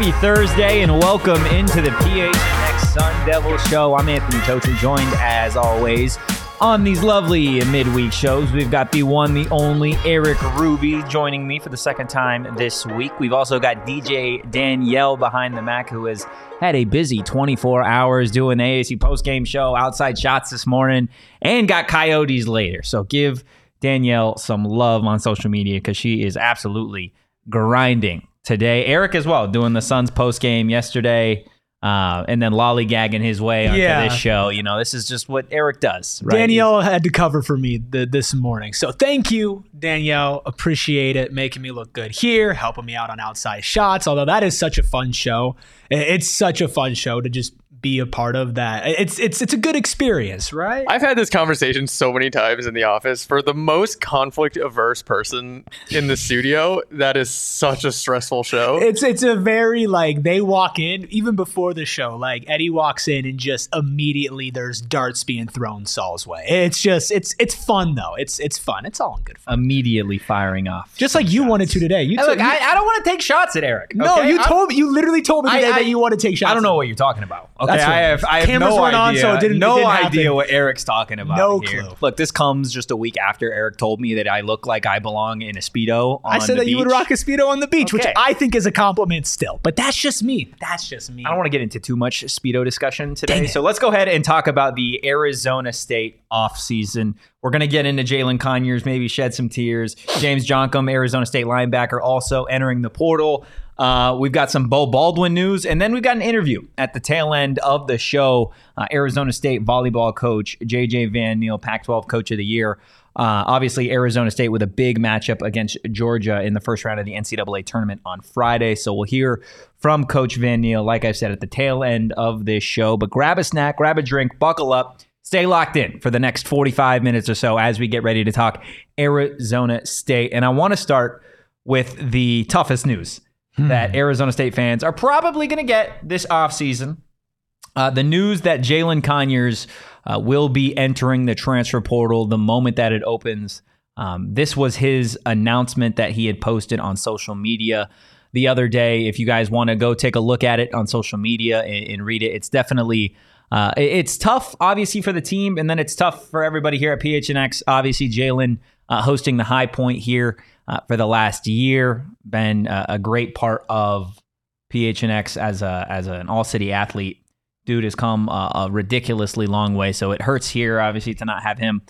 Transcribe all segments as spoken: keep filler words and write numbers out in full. Happy Thursday and welcome into the P H N X Sun Devil Show. I'm Anthony Totri, joined as always on these lovely midweek shows. We've got the one, the only Eric Ruby joining me for the second time this week. We've also got D J Danielle behind the Mac, who has had a busy twenty-four hours doing the A S U postgame show, Outside Shots this morning, and got Coyotes later. So give Danielle some love on social media because she is absolutely grinding today. Eric as well, doing the Suns post game yesterday, uh, and then lollygagging his way onto yeah. this show. You know, this is just what Eric does, right? Danielle had to cover for me the, this morning. So thank you, Danielle. Appreciate it. Making me look good here, helping me out on Outside Shots. Although that is such a fun show. It's such a fun show to just be a part of that. It's it's it's a good experience, right? I've had this conversation so many times in the office. For the most conflict averse person in the studio, that is such a stressful show. It's it's a very like they walk in even before the show. Like Eddie walks in and just immediately there's darts being thrown Saul's way. It's just it's it's fun though. It's it's fun. It's all in good fun. Immediately firing off. Just like you shots. wanted to today. You hey, t- look, you, I, I don't want to take shots at Eric. No, okay? you I'm, told me you literally told me today I, I, that you want to take shots. I don't know at what you're talking about. Okay. That's I have, I have no idea, on, so it didn't, no it didn't idea what Eric's talking about. No here. Clue. Look, this comes just a week after Eric told me that I look like I belong in a Speedo on the beach. I said that beach. You would rock a Speedo on the beach, okay. Which I think is a compliment still. But that's just me. That's just me. I don't want to get into too much Speedo discussion today. So let's go ahead and talk about the Arizona State offseason. We're going to get into Jalin Conyers, maybe shed some tears. James Jonkum, Arizona State linebacker, also entering the portal. Uh, we've got some Beau Baldwin news, and then we've got an interview at the tail end of the show. Uh, Arizona State volleyball coach J J. Van Niel, Pac twelve Coach of the Year. Uh, obviously, Arizona State with a big matchup against Georgia in the first round of the N C double A tournament on Friday. So we'll hear from Coach Van Niel, like I said, at the tail end of this show. But grab a snack, grab a drink, buckle up. Stay locked in for the next forty-five minutes or so as we get ready to talk Arizona State. And I want to start with the toughest news hmm. that Arizona State fans are probably going to get this offseason. Uh, the news that Jalin Conyers uh, will be entering the transfer portal the moment that it opens. Um, this was his announcement that he had posted on social media the other day. If you guys want to go take a look at it on social media and, and read it, it's definitely... Uh, it's tough, obviously, for the team, and then it's tough for everybody here at P H N X. Obviously, Jalin uh, hosting the high point here uh, for the last year, been uh, a great part of P H N X as a as an all-city athlete. Dude has come uh, a ridiculously long way, so it hurts here, obviously, to not have him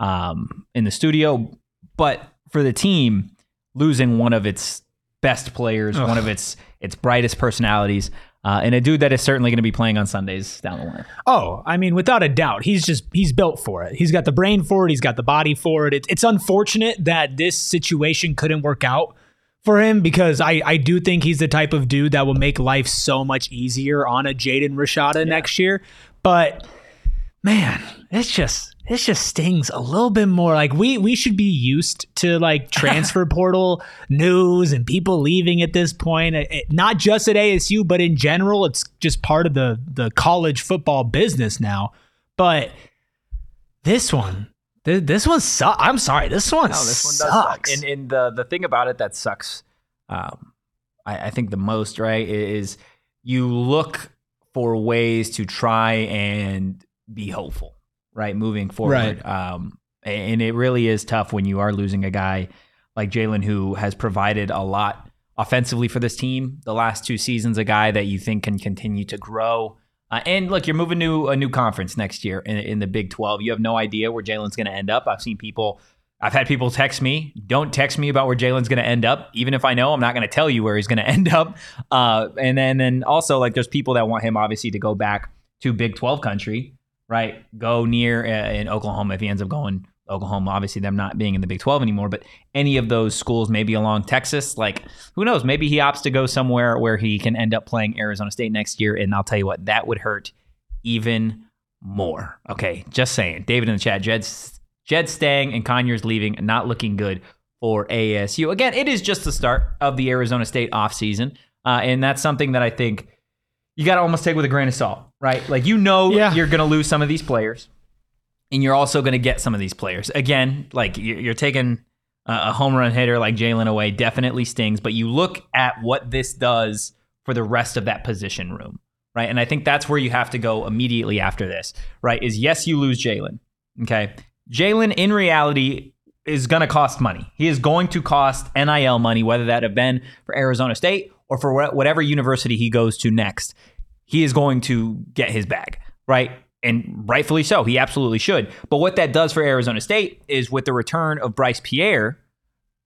um, in the studio. But for the team, losing one of its best players, Ugh. one of its its brightest personalities, Uh, and a dude that is certainly going to be playing on Sundays down the line. Oh, I mean, without a doubt, he's just, he's built for it. He's got the brain for it. He's got the body for it. It it's unfortunate that this situation couldn't work out for him because I, I do think he's the type of dude that will make life so much easier on a Jaden Rashada yeah. next year. But man, it's just... This just stings a little bit more. Like we we should be used to like transfer portal news and people leaving at this point. It, it, not just at A S U, but in general, it's just part of the the college football business now. But this one, th- this one sucks. I'm sorry, this one, no, this one does sucks. Suck. And and the the thing about it that sucks, um, I, I think the most right is you look for ways to try and be hopeful, right? Moving forward. Right. Um, and it really is tough when you are losing a guy like Jalin, who has provided a lot offensively for this team the last two seasons, a guy that you think can continue to grow. Uh, and look, you're moving to a new conference next year in, in the Big twelve. You have no idea where Jalen's going to end up. I've seen people, I've had people text me, don't text me about where Jalen's going to end up. Even if I know, I'm not going to tell you where he's going to end up. Uh, and then, then also, like, there's people that want him, obviously, to go back to Big twelve country, right? Go near uh, in Oklahoma if he ends up going Oklahoma, obviously them not being in the Big twelve anymore, but any of those schools, maybe along Texas, like who knows, maybe he opts to go somewhere where he can end up playing Arizona State next year. And I'll tell you what, that would hurt even more. Okay. Just saying. David in the chat, Jed's, Jed staying and Conyers leaving, not looking good for A S U. Again, it is just the start of the Arizona State offseason. Uh, and that's something that I think you got to almost take with a grain of salt, right? Like, you know, yeah. you're going to lose some of these players. And you're also going to get some of these players. Again, like you're taking a home run hitter like Jalin away, definitely stings. But you look at what this does for the rest of that position room, right? And I think that's where you have to go immediately after this, right? Is yes, you lose Jalin. Okay. Jalin, in reality, is going to cost money. He is going to cost N I L money, whether that have been for Arizona State or for whatever university he goes to next. He is going to get his bag, right? And rightfully so. He absolutely should. But what that does for Arizona State is with the return of Bryce Pierre,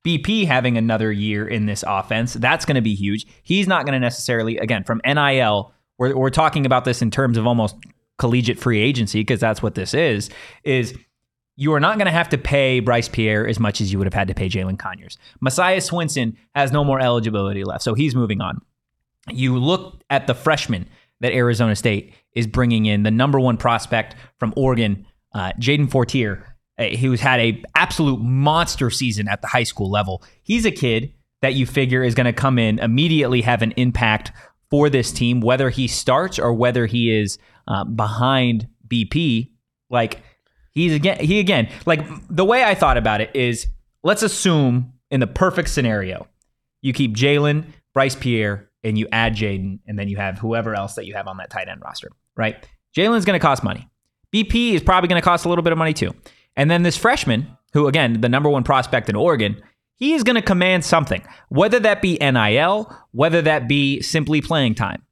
B P having another year in this offense, that's going to be huge. He's not going to necessarily, again, from N I L, we're, we're talking about this in terms of almost collegiate free agency, because that's what this is, is you are not going to have to pay Bryce Pierre as much as you would have had to pay Jalin Conyers. Messiah Swinson has no more eligibility left, so he's moving on. You look at the freshman that Arizona State is bringing in, the number one prospect from Oregon, uh, Jaden Fortier, who's had a absolute monster season at the high school level. He's a kid that you figure is going to come in, immediately have an impact for this team, whether he starts or whether he is uh, behind B P. Like, he's again, he again, like the way I thought about it is, let's assume in the perfect scenario, you keep Jalin, Bryce Pierre, and you add Jaden, and then you have whoever else that you have on that tight end roster, right? Jalen's going to cost money. B P is probably going to cost a little bit of money too. And then this freshman, who again, the number one prospect in Oregon, he is going to command something, whether that be N I L, whether that be simply playing time.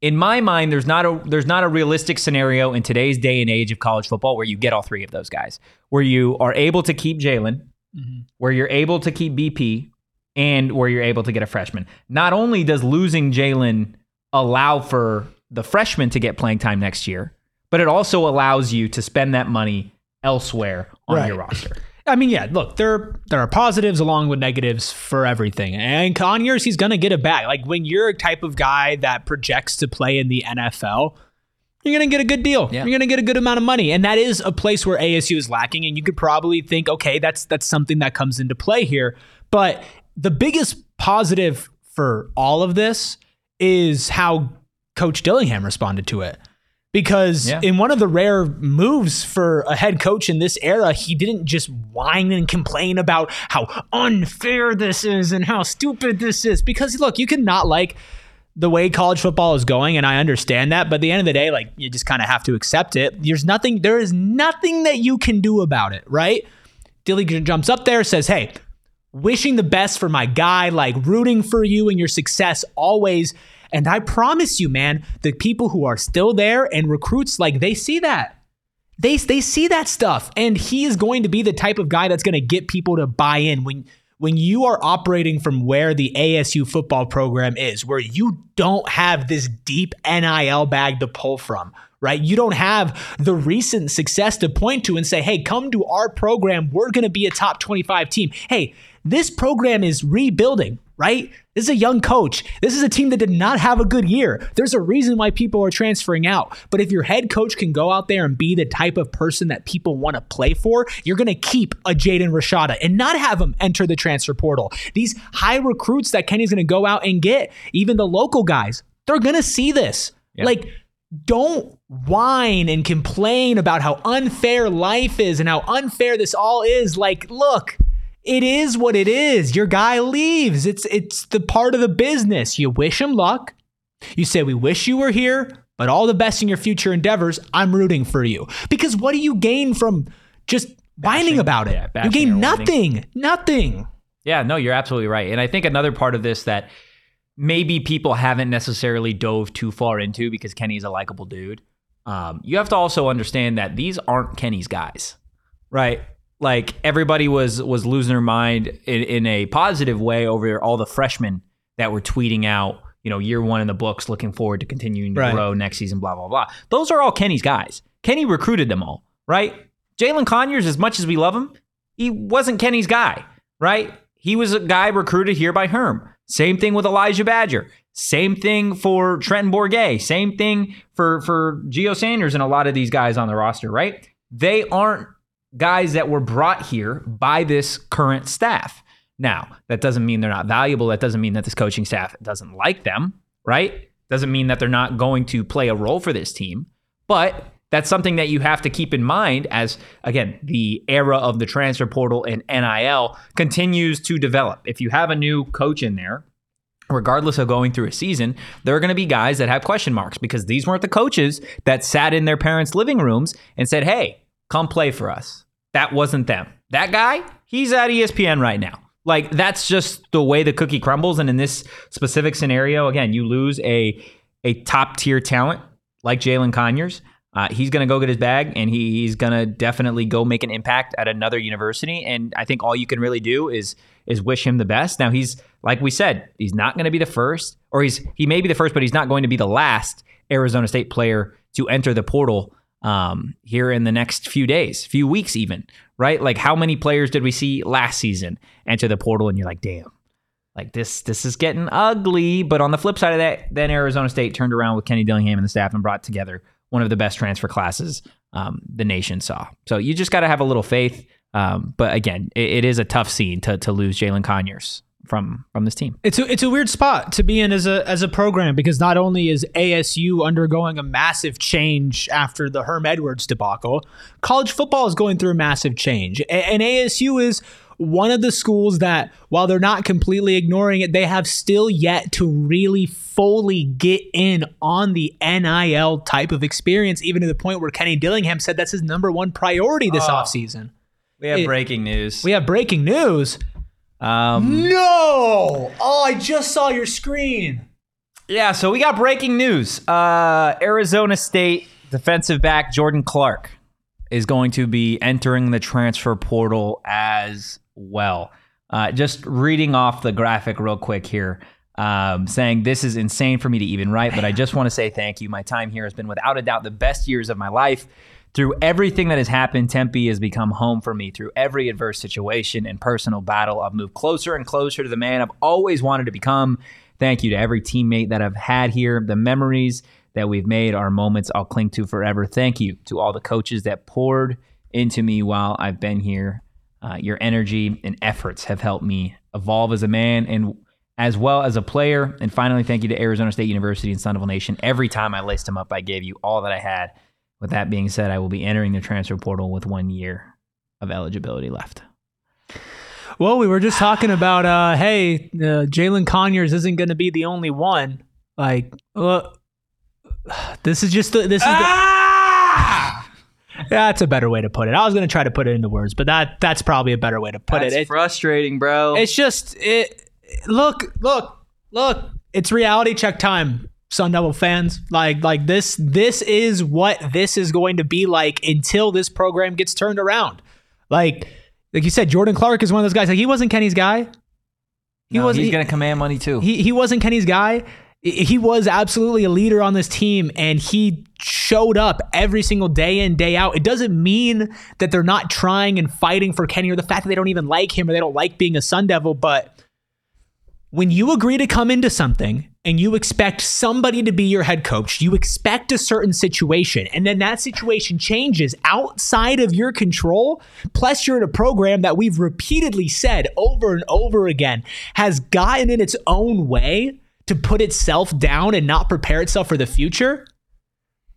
In my mind, there's not a there's not a realistic scenario in today's day and age of college football where you get all three of those guys, where you are able to keep Jalin, mm-hmm. where you're able to keep B P, and where you're able to get a freshman. Not only does losing Jalin allow for the freshman to get playing time next year, but it also allows you to spend that money elsewhere on right. your roster. I mean, yeah, look, there, there are positives along with negatives for everything. And Conyers, he's going to get a bag. Like, when you're a type of guy that projects to play in the N F L, you're going to get a good deal. Yeah. You're going to get a good amount of money. And that is a place where A S U is lacking. And you could probably think, okay, that's that's something that comes into play here. But the biggest positive for all of this is how Coach Dillingham responded to it. Because yeah. in one of the rare moves for a head coach in this era, he didn't just whine and complain about how unfair this is and how stupid this is. Because, look, you cannot like the way college football is going, and I understand that. But at the end of the day, like, you just kind of have to accept it. There's nothing, there is nothing that you can do about it, right? Dillingham jumps up there, says, hey, wishing the best for my guy, like rooting for you and your success always. And I promise you, man, the people who are still there and recruits, like, they see that. They they see that stuff. And he is going to be the type of guy that's going to get people to buy in. When, when you are operating from where the A S U football program is, where you don't have this deep N I L bag to pull from, right? You don't have the recent success to point to and say, hey, come to our program. We're going to be a top twenty-five team. Hey, this program is rebuilding, right? This is a young coach. This is a team that did not have a good year. There's a reason why people are transferring out. But if your head coach can go out there and be the type of person that people want to play for, you're going to keep a Jaden Rashada and not have him enter the transfer portal. These high recruits that Kenny's going to go out and get, even the local guys, they're going to see this. Yep. Like, don't whine and complain about how unfair life is and how unfair this all is. Like, look, it is what it is. Your guy leaves. It's it's the part of the business. You wish him luck. You say, we wish you were here. but all the best in your future endeavors, I'm rooting for you. Because what do you gain from just bashing, whining about it? Yeah, you gain nothing, whining. nothing. Yeah, no, you're absolutely right. And I think another part of this that maybe people haven't necessarily dove too far into, because Kenny's a likable dude. Um, you have to also understand that these aren't Kenny's guys, right? Like, everybody was was losing their mind in, in a positive way over all the freshmen that were tweeting out, you know, year one in the books, looking forward to continuing to right. grow next season, blah, blah, blah. Those are all Kenny's guys. Kenny recruited them all, right? Jalin Conyers, as much as we love him, he wasn't Kenny's guy, right? He was a guy recruited here by Herm. Same thing with Elijah Badger. Same thing for Trenton Bourget. Same thing for, for Geo Sanders and a lot of these guys on the roster, right? They aren't guys that were brought here by this current staff. Now, that doesn't mean they're not valuable. That doesn't mean that this coaching staff doesn't like them, right? Doesn't mean that they're not going to play a role for this team. But that's something that you have to keep in mind as, again, the era of the transfer portal and N I L continues to develop. If you have a new coach in there, regardless of going through a season, there are going to be guys that have question marks, because these weren't the coaches that sat in their parents' living rooms and said, hey, come play for us. That wasn't them. That guy, he's at E S P N right now. Like, that's just the way the cookie crumbles. And in this specific scenario, again, you lose a a top-tier talent like Jalin Conyers. Uh, he's going to go get his bag, and he, he's going to definitely go make an impact at another university. And I think all you can really do is is wish him the best. Now, he's, like we said, he's not going to be the first, or he's he may be the first, but he's not going to be the last Arizona State player to enter the portal um here in the next few days, few weeks even, right? Like, how many players did we see last season enter the portal and you're like, damn, like this this is getting ugly. But on the flip side of that, then Arizona State turned around with Kenny Dillingham and the staff and brought together one of the best transfer classes um the nation saw. So you just got to have a little faith, um but again, it, it is a tough scene to to lose Jalin Conyers from from this team. It's a, it's a weird spot to be in as a as a program, because not only is A S U undergoing a massive change after the Herm Edwards debacle, college football is going through a massive change. And A S U is one of the schools that, while they're not completely ignoring it, they have still yet to really fully get in on the N I L type of experience, even to the point where Kenny Dillingham said that's his number one priority this oh, offseason. We have it, breaking news. We have breaking news. Um, no! Oh, I just saw your screen. Yeah, so we got breaking news. Uh, Arizona State defensive back Jordan Clark is going to be entering the transfer portal as well. Uh, just reading off the graphic real quick here, um, saying, this is insane for me to even write, but I just want to say thank you. My time here has been without a doubt the best years of my life. Through everything that has happened, Tempe has become home for me. Through every adverse situation and personal battle, I've moved closer and closer to the man I've always wanted to become. Thank you to every teammate that I've had here. The memories that we've made are moments I'll cling to forever. Thank you to all the coaches that poured into me while I've been here. Uh, your energy and efforts have helped me evolve as a man and as well as a player. And finally, thank you to Arizona State University and Sun Devil Nation. Every time I laced them up, I gave you all that I had. With that being said, I will be entering the transfer portal with one year of eligibility left. Well, we were just talking about, uh, hey, uh, Jalin Conyers isn't going to be the only one. Like, uh, this is just the, this is ah! the, that's a better way to put it. I was going to try to put it into words, but that that's probably a better way to put that's it. It's frustrating, bro. It's just it. Look, look, look. It's reality check time. Sun Devil fans, like like this, this is what this is going to be like until this program gets turned around. Like like you said, Jordan Clark is one of those guys. Like, he wasn't Kenny's guy. He no, wasn't. He's going to command money too. He he wasn't Kenny's guy. He was absolutely a leader on this team, and he showed up every single day in, day out. It doesn't mean that they're not trying and fighting for Kenny, or the fact that they don't even like him, or they don't like being a Sun Devil, but when you agree to come into something and you expect somebody to be your head coach, you expect a certain situation, and then that situation changes outside of your control, plus you're in a program that we've repeatedly said over and over again has gotten in its own way to put itself down and not prepare itself for the future.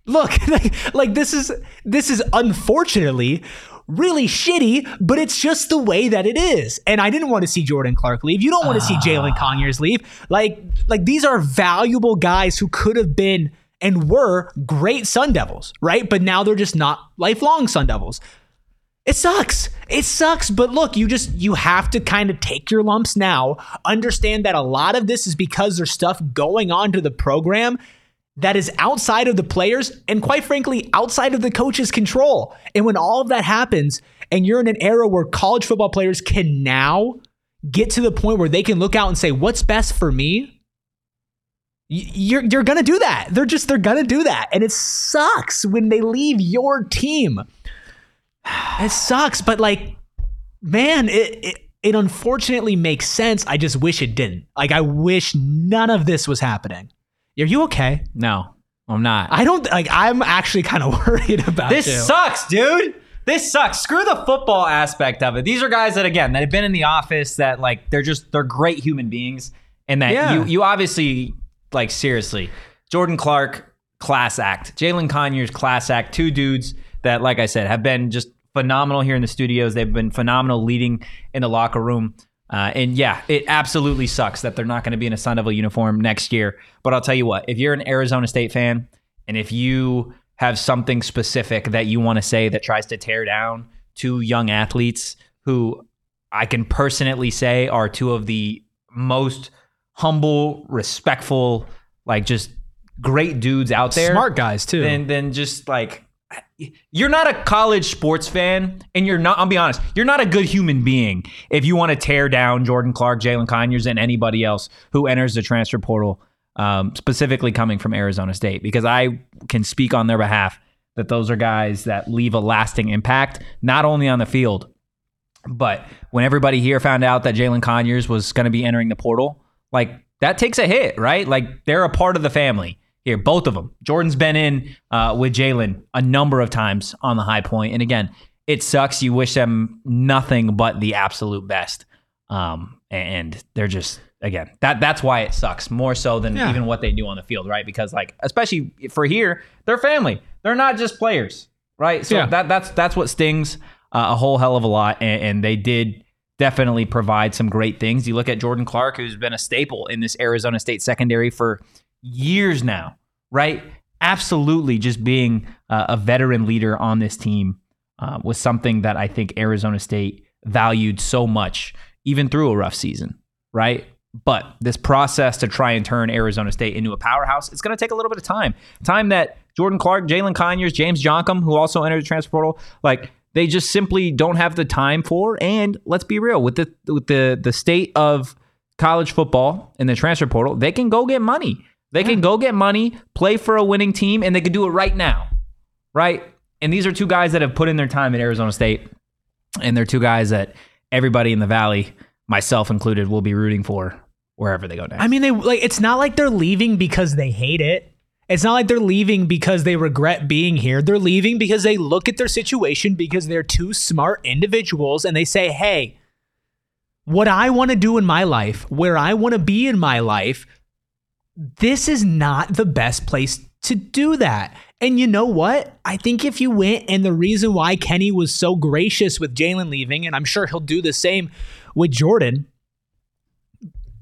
Look, like, like this is this is unfortunately really shitty, but it's just the way that it is. And I didn't want to see Jordan Clark leave. You don't want to uh. see Jalin Conyers leave. Like, like these are valuable guys who could have been and were great Sun Devils, right? But now they're just not lifelong Sun Devils. It sucks. It sucks. But look, you just, you have to kind of take your lumps now. Understand that a lot of this is because there's stuff going on to the program that is outside of the players and, quite frankly, outside of the coach's control. And when all of that happens and you're in an era where college football players can now get to the point where they can look out and say, what's best for me? You're, you're going to do that. They're just, they're going to do that. And it sucks when they leave your team. It sucks, but like, man, it, it it unfortunately makes sense. I just wish it didn't. Like, I wish none of this was happening. Are you okay? No, I'm not. I don't like. I'm actually kind of worried about this. You. Sucks, dude. This sucks. Screw the football aspect of it. These are guys that, again, that have been in the office, that like they're just they're great human beings, and that yeah. you you obviously like seriously. Jordan Clark, class act. Jalin Conyers, class act. Two dudes that, like I said, have been just phenomenal here in the studios. They've been phenomenal leading in the locker room. Uh, and yeah, it absolutely sucks that they're not going to be in a Sun Devil uniform next year. But I'll tell you what, if you're an Arizona State fan and if you have something specific that you want to say that tries to tear down two young athletes who I can personally say are two of the most humble, respectful, like just great dudes out there. Smart guys too. And then just like... You're not a college sports fan, and you're not, I'll be honest, you're not a good human being if you want to tear down Jordan Clark, Jalin Conyers, and anybody else who enters the transfer portal, um, specifically coming from Arizona State, because I can speak on their behalf that those are guys that leave a lasting impact, not only on the field, but when everybody here found out that Jalin Conyers was going to be entering the portal, like that takes a hit, right? Like they're a part of the family. Here, both of them. Jordan's been in uh, with Jalin a number of times on the high point. And again, it sucks. You wish them nothing but the absolute best. Um, and they're just, again, that that's why it sucks more so than yeah. even what they do on the field, right? Because like, especially for here, they're family. They're not just players, right? So yeah. that that's that's what stings uh, a whole hell of a lot. And, and they did definitely provide some great things. You look at Jordan Clark, who's been a staple in this Arizona State secondary for years now, right? Absolutely, just being uh, a veteran leader on this team uh, was something that I think Arizona State valued so much, even through a rough season, right? But this process to try and turn Arizona State into a powerhouse, it's going to take a little bit of time. Time that Jordan Clark, Jalin Conyers, James Jonkum, who also entered the transfer portal, like they just simply don't have the time for. And let's be real, with the with the the state of college football and the transfer portal, they can go get money. They can go get money, play for a winning team, and they could do it right now, right? And these are two guys that have put in their time at Arizona State, and they're two guys that everybody in the Valley, myself included, will be rooting for wherever they go next. I mean, they like it's not like they're leaving because they hate it. It's not like they're leaving because they regret being here. They're leaving because they look at their situation because they're two smart individuals, and they say, hey, what I want to do in my life, where I want to be in my life, this is not the best place to do that. And you know what? I think if you went, and the reason why Kenny was so gracious with Jalin leaving, and I'm sure he'll do the same with Jordan,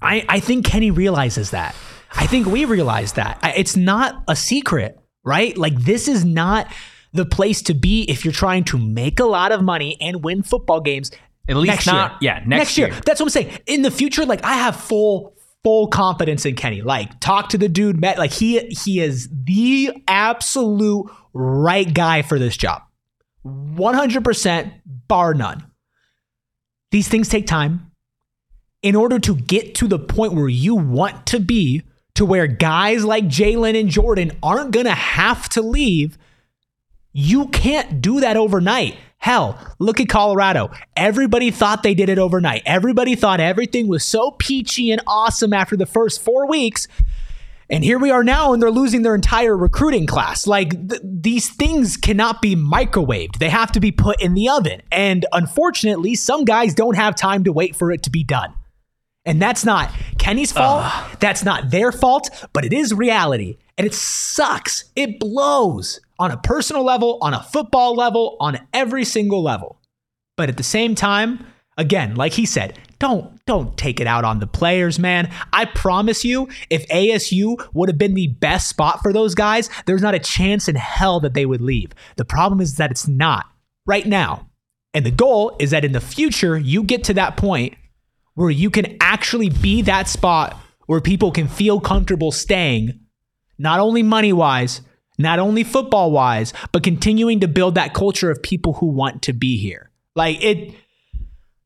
I, I think Kenny realizes that. I think we realize that. It's not a secret, right? Like, this is not the place to be if you're trying to make a lot of money and win football games. At least next not, year. yeah, next, next year. year. That's what I'm saying. In the future, like, I have full... full confidence in Kenny. Like, talk to the dude, Matt. Like, he he is the absolute right guy for this job. one hundred percent bar none. These things take time. In order to get to the point where you want to be, to where guys like Jalin and Jordan aren't going to have to leave, you can't do that overnight. Hell, look at Colorado. Everybody thought they did it overnight. Everybody thought everything was so peachy and awesome after the first four weeks. And here we are now, and they're losing their entire recruiting class. Like, th- these things cannot be microwaved. They have to be put in the oven. And unfortunately, some guys don't have time to wait for it to be done. And that's not Kenny's fault. Uh. That's not their fault, but it is reality. And it sucks. It blows. On a personal level, on a football level, on every single level. But at the same time, Again, like he said, don't don't take it out on the players, man. I promise you, if A S U would have been the best spot for those guys, there's not a chance in hell that they would leave. The problem is that it's not right now. And the goal is that in the future, you get to that point where you can actually be that spot where people can feel comfortable staying, not only money-wise, not only football-wise, but continuing to build that culture of people who want to be here. Like it...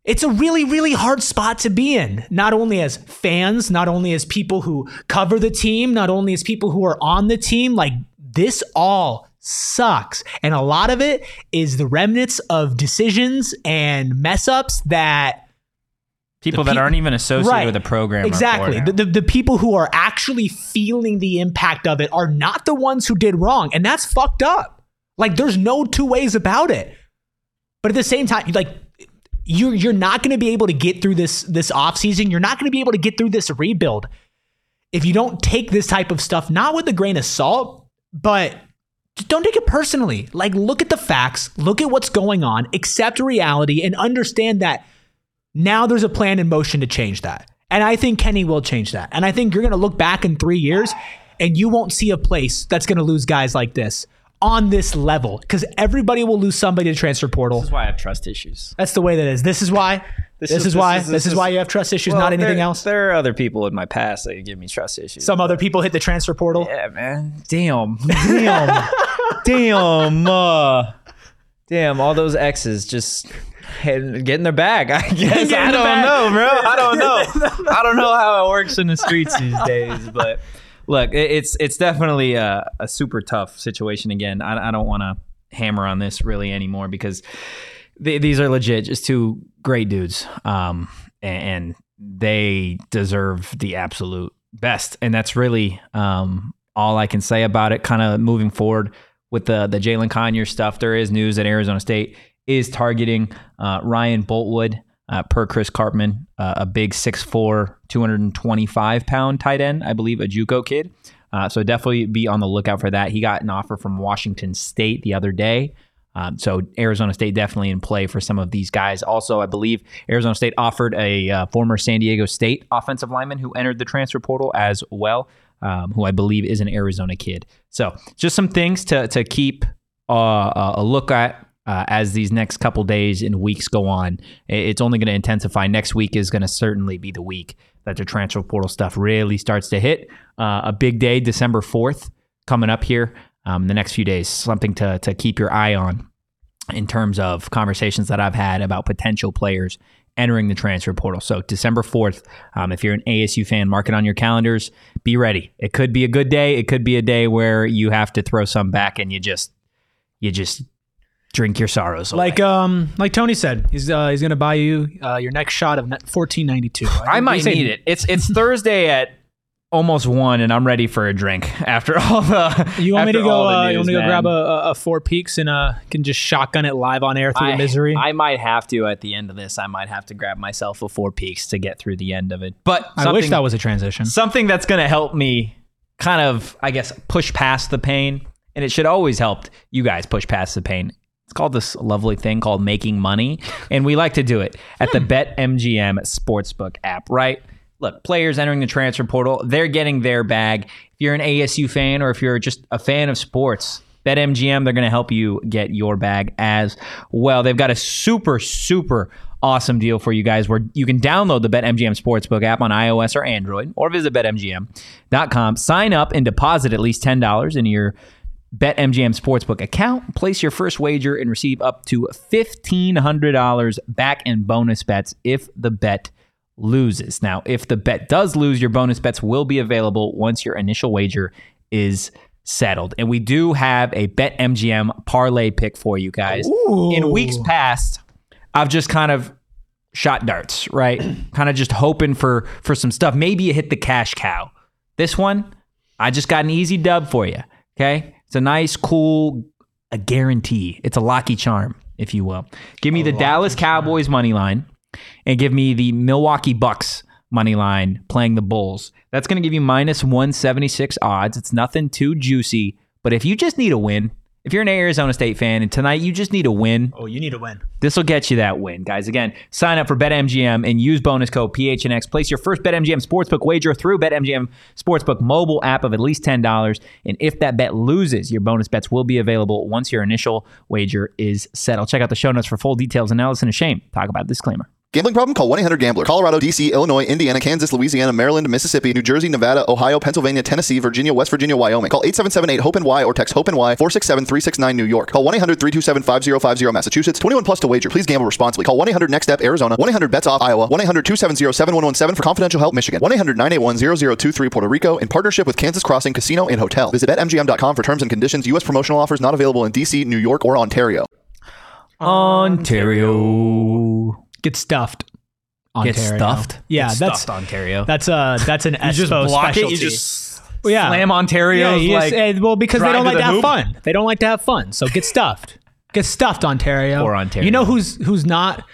It's a really, really hard spot to be in, not only as fans, not only as people who cover the team, not only as people who are on the team. Like, this all sucks. And a lot of it is the remnants of decisions and mess ups that people that pe- aren't even associated right, with the program. Exactly. The, the, the people who are actually feeling the impact of it are not the ones who did wrong. And that's fucked up. Like, there's no two ways about it. But at the same time, like, You're, you're not going to be able to get through this this offseason. You're not going to be able to get through this rebuild if you don't take this type of stuff, not with a grain of salt, but just don't take it personally. Like, look at the facts, look at what's going on, accept reality, and understand that now there's a plan in motion to change that. And I think Kenny will change that. And I think you're going to look back in three years and you won't see a place that's going to lose guys like this on this level, because everybody will lose somebody to transfer portal. This is why I have trust issues. That's the way that is. This is why. This, this is, is why. This, this is, is why you have trust issues, well, not anything there, else. There are other people in my past that give me trust issues. Some other people hit the transfer portal. Yeah, man. Damn. Damn. Damn. Uh, damn. All those exes just getting their bag. I guess. I don't know, bro. I don't know. I don't know how it works in the streets these days, but. Look, it's it's definitely a, a super tough situation. Again, I, I don't want to hammer on this really anymore because they, these are legit just two great dudes, um, and they deserve the absolute best. And that's really um, all I can say about it. Kind of moving forward with the the Jalin Conyers stuff, there is news that Arizona State is targeting uh, Ryan Boltwood. Uh, per Chris Cartman, uh, a big six foot four, two hundred twenty-five pound tight end, I believe, a JUCO kid. Uh, so definitely be on the lookout for that. He got an offer from Washington State the other day. Um, so Arizona State definitely in play for some of these guys. Also, I believe Arizona State offered a uh, former San Diego State offensive lineman who entered the transfer portal as well, um, who I believe is an Arizona kid. So just some things to, to keep uh, a look at. Uh, as these next couple days and weeks go on, it's only going to intensify. Next week is going to certainly be the week that the transfer portal stuff really starts to hit. Uh, a big day, December fourth, coming up here um, in the next few days. Something to to keep your eye on in terms of conversations that I've had about potential players entering the transfer portal. So December fourth, um, if you're an A S U fan, mark it on your calendars. Be ready. It could be a good day. It could be a day where you have to throw some back and you just you just... drink your sorrows away. Like um, like Tony said, he's uh, he's gonna buy you uh, your next shot of fourteen ninety-two. I, I might need it. It's it's Thursday at almost one, and I'm ready for a drink after all the. You want me to go? Uh, news, you want me to go grab a, a Four Peaks and uh can just shotgun it live on air through I, the misery? I might have to at the end of this. I might have to grab myself a Four Peaks to get through the end of it. But I wish that was a transition. Something that's gonna help me, kind of, I guess, push past the pain, and it should always help you guys push past the pain. It's called this lovely thing called making money, and we like to do it at the BetMGM Sportsbook app, right? Look, players entering the transfer portal, they're getting their bag. If you're an A S U fan or if you're just a fan of sports, BetMGM, they're going to help you get your bag as well. They've got a super, super awesome deal for you guys where you can download the BetMGM Sportsbook app on iOS or Android, or visit bet M G M dot com. Sign up and deposit at least ten dollars in your BetMGM Sportsbook account, place your first wager, and receive up to fifteen hundred dollars back in bonus bets if the bet loses. Now, if the bet does lose, your bonus bets will be available once your initial wager is settled. And we do have a BetMGM parlay pick for you guys. Ooh. In weeks past, I've just kind of shot darts, right? Kind of just hoping for, for some stuff. Maybe you hit the cash cow. This one, I just got an easy dub for you, okay? It's a nice, cool, a guarantee. It's a Lucky Charm, if you will. Give me a the Dallas Charm. Cowboys money line, and give me the Milwaukee Bucks money line playing the Bulls. That's going to give you minus one seventy-six odds. It's nothing too juicy, but if you just need a win, If you're an Arizona State fan and tonight you just need a win. Oh, you need a win. This will get you that win, guys. Again, sign up for BetMGM and use bonus code P H N X. Place your first BetMGM Sportsbook wager through BetMGM Sportsbook mobile app of at least ten dollars. And if that bet loses, your bonus bets will be available once your initial wager is settled. Check out the show notes for full details. And Allison and Shane talk about a disclaimer. Gambling problem? Call one eight hundred gambler. Colorado, D C, Illinois, Indiana, Kansas, Louisiana, Maryland, Mississippi, New Jersey, Nevada, Ohio, Pennsylvania, Tennessee, Virginia, West Virginia, Wyoming. Call eight seven seven eight hope N Y or text hope N Y four six seven three six nine New York. Call one eight hundred three two seven five zero five zero Massachusetts. twenty-one plus to wager. Please gamble responsibly. Call one eight hundred next step Arizona. one eight hundred bets off Iowa. one eight hundred two seven zero seven one one seven for confidential help Michigan. one eight hundred nine eight one zero zero two three Puerto Rico in partnership with Kansas Crossing Casino and Hotel. Visit bet M G M dot com for terms and conditions. U S promotional offers not available in D C, New York, or Ontario. Ontario. Get stuffed, Ontario. Get stuffed? Yeah, Get that's... stuffed, Ontario. That's, uh, that's an Expo specialty. You just block specialty. It, you just well, yeah. slam Ontario. Yeah, like, just, well, because they don't like to, to have hoop. fun. They don't like to have fun, so get stuffed. Get stuffed, Ontario. Poor Ontario. You know who's who's not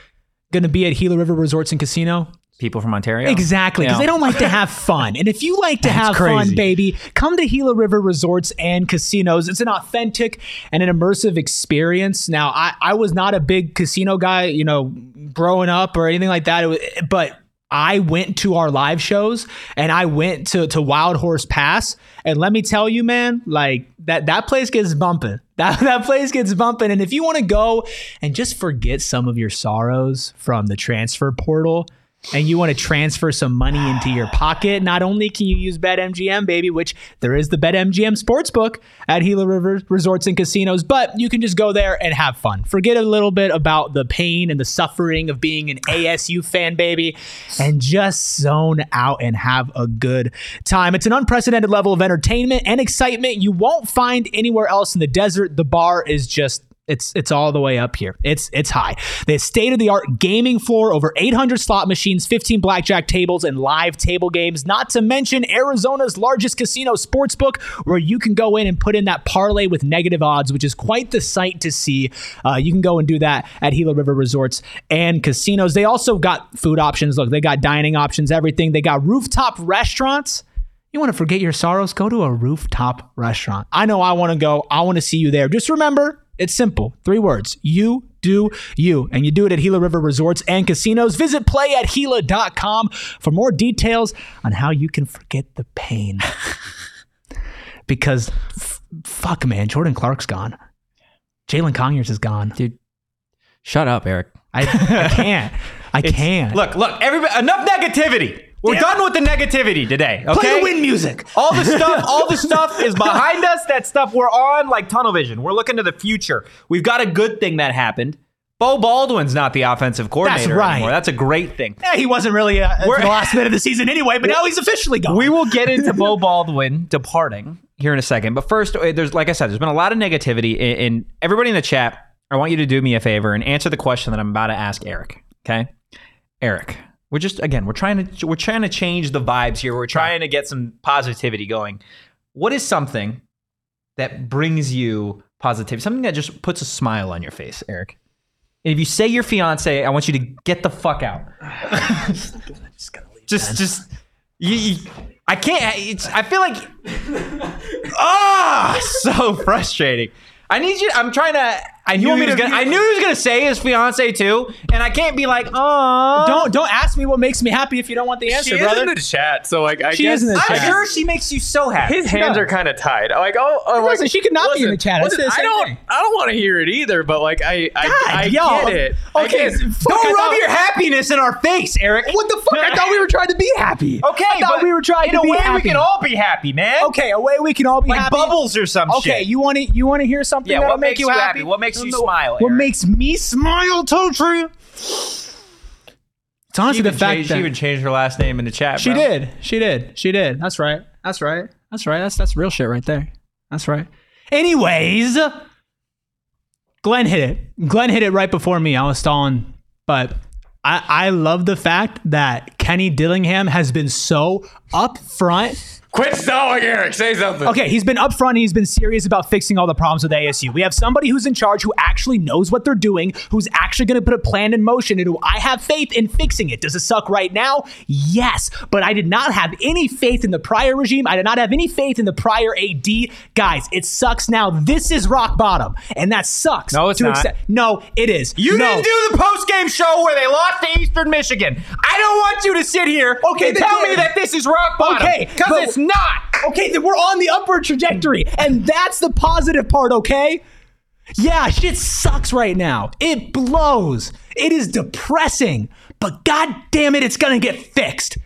going to be at Gila River Resorts and Casino? People from Ontario? Exactly, because no. they don't like to have fun. And if you like to have crazy. fun, baby, come to Gila River Resorts and Casinos. It's an authentic and an immersive experience. Now, I, I was not a big casino guy, you know, growing up or anything like that, it was, but I went to our live shows and I went to, to Wild Horse Pass. And let me tell you, man, like that, that place gets bumping. That, that place gets bumping. And if you want to go and just forget some of your sorrows from the transfer portal, and you want to transfer some money into your pocket, not only can you use BetMGM, baby, which there is the BetMGM Sportsbook at Gila River Resorts and Casinos, but you can just go there and have fun. Forget a little bit about the pain and the suffering of being an A S U fan, baby, and just zone out and have a good time. It's an unprecedented level of entertainment and excitement you won't find anywhere else in the desert. The bar is just It's it's all the way up here. It's it's high. The state-of-the-art gaming floor, over eight hundred slot machines, fifteen blackjack tables, and live table games. Not to mention Arizona's largest casino sportsbook, where you can go in and put in that parlay with negative odds, which is quite the sight to see. Uh, you can go and do that at Gila River Resorts and Casinos. They also got food options. Look, they got dining options, everything. They got rooftop restaurants. You want to forget your sorrows? Go to a rooftop restaurant. I know I want to go. I want to see you there. Just remember, it's simple. Three words. You do you. And you do it at Gila River Resorts and Casinos. Visit play at gila dot com for more details on how you can forget the pain. Because, f- fuck, man, Jordan Clark's gone. Jalin Conyers is gone. Dude, shut up, Eric. I, I can't. I can't. Look, look, everybody, enough negativity. We're Damn. done with the negativity today, okay? Play the wind music. All the stuff, all the stuff is behind us. That stuff we're on like tunnel vision. We're looking to the future. We've got a good thing that happened. Beau Baldwin's not the offensive coordinator That's right. anymore. That's a great thing. Yeah, he wasn't really uh, the last minute of the season anyway, but now he's officially gone. We will get into Beau Baldwin departing here in a second. But first, there's like I said, there's been a lot of negativity, and everybody in the chat, I want you to do me a favor and answer the question that I'm about to ask Eric, okay? Eric. We're just, again, we're trying to we're trying to change the vibes here. We're trying to get some positivity going. What is something that brings you positivity? Something that just puts a smile on your face, Eric. And if you say your fiance, I want you to get the fuck out. I'm just gonna leave. Just, just, you, you, I can't. It's, I feel like, ah, oh, so frustrating. I need you. I'm trying to. I knew he was gonna. I knew he was gonna say his fiance too, and I can't be like, oh. Don't don't ask me what makes me happy if you don't want the answer, she brother. She's in the chat, so like I she guess. Is in the I'm chat. sure she makes you so happy. His she hands does. are kind of tied. Like oh, oh like, listen, she could not listen, be in the chat. Listen, I don't. Thing. I don't want to hear it either. But like I, I, God, I, I yo, get it. Okay, don't I rub your happiness in our face, Eric. What the fuck? I thought we were trying to be happy. Okay, I thought but we were trying to be happy. In a way, we can all be happy, man. Okay, a way we can all be happy. Like bubbles or some shit. Okay, you want to you want to hear something that'll make you happy? What makes you smile, Eric? What makes me smile, Totri? It's honestly the fact that... She even changed her last name in the chat, She bro. did. She did. She did. That's right. That's right. That's right. That's that's real shit right there. That's right. Anyways, Glenn hit it. Glenn hit it right before me. I was stalling. But I, I love the fact that Kenny Dillingham has been so upfront. Quit stalling, Eric. Say something. Okay, he's been upfront. He's been serious about fixing all the problems with A S U. We have somebody who's in charge who actually knows what they're doing, who's actually going to put a plan in motion, and who I have faith in fixing it. Does it suck right now? Yes, but I did not have any faith in the prior regime. I did not have any faith in the prior A D. Guys, it sucks now. This is rock bottom, and that sucks. No, it's not. Accept. No, it is. You no. didn't do the post-game show where they lost to Eastern Michigan. I don't want you to sit here okay, and tell me that this is rock bottom. Okay, because it's not. Okay, then we're on the upward trajectory, and that's the positive part, okay? Yeah, shit sucks right now. It blows. It is depressing, but god damn it, it's gonna get fixed.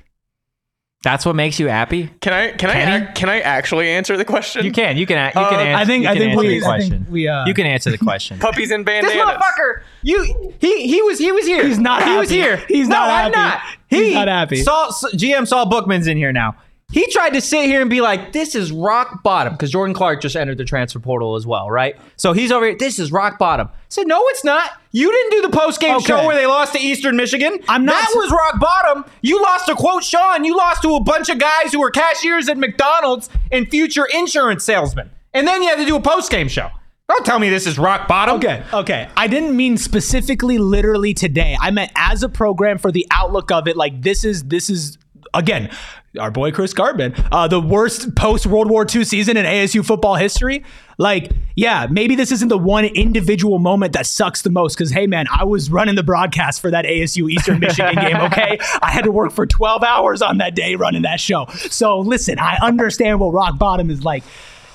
That's what makes you happy? Can I can Kenny? I can I actually answer the question? You can. You can. You can uh, answer. I think. I think we. I think we. Uh, you can answer the question. Puppies and bandanas. This motherfucker. You. He. He was. He was here. He's not. He happy. was here. He's no, not. I'm happy. not. He, He's not happy. Saul, G M Saul Bookman's in here now. He tried to sit here and be like, this is rock bottom, because Jordan Clark just entered the transfer portal as well, right? So he's over here, this is rock bottom. I said, no, it's not. You didn't do the post-game okay. show where they lost to Eastern Michigan. I'm not. That was rock bottom. You lost to, quote Sean, you lost to a bunch of guys who were cashiers at McDonald's and future insurance salesmen. And then you had to do a post-game show. Don't tell me this is rock bottom. Okay, okay. I didn't mean specifically literally today. I meant as a program for the outlook of it, like this is, this is, again, our boy Chris Gardman, uh, the worst post-World War Two season in A S U football history. Like, yeah, maybe this isn't the one individual moment that sucks the most, because, hey, man, I was running the broadcast for that A S U Eastern Michigan game, okay? I had to work for twelve hours on that day running that show. So, listen, I understand what rock bottom is like.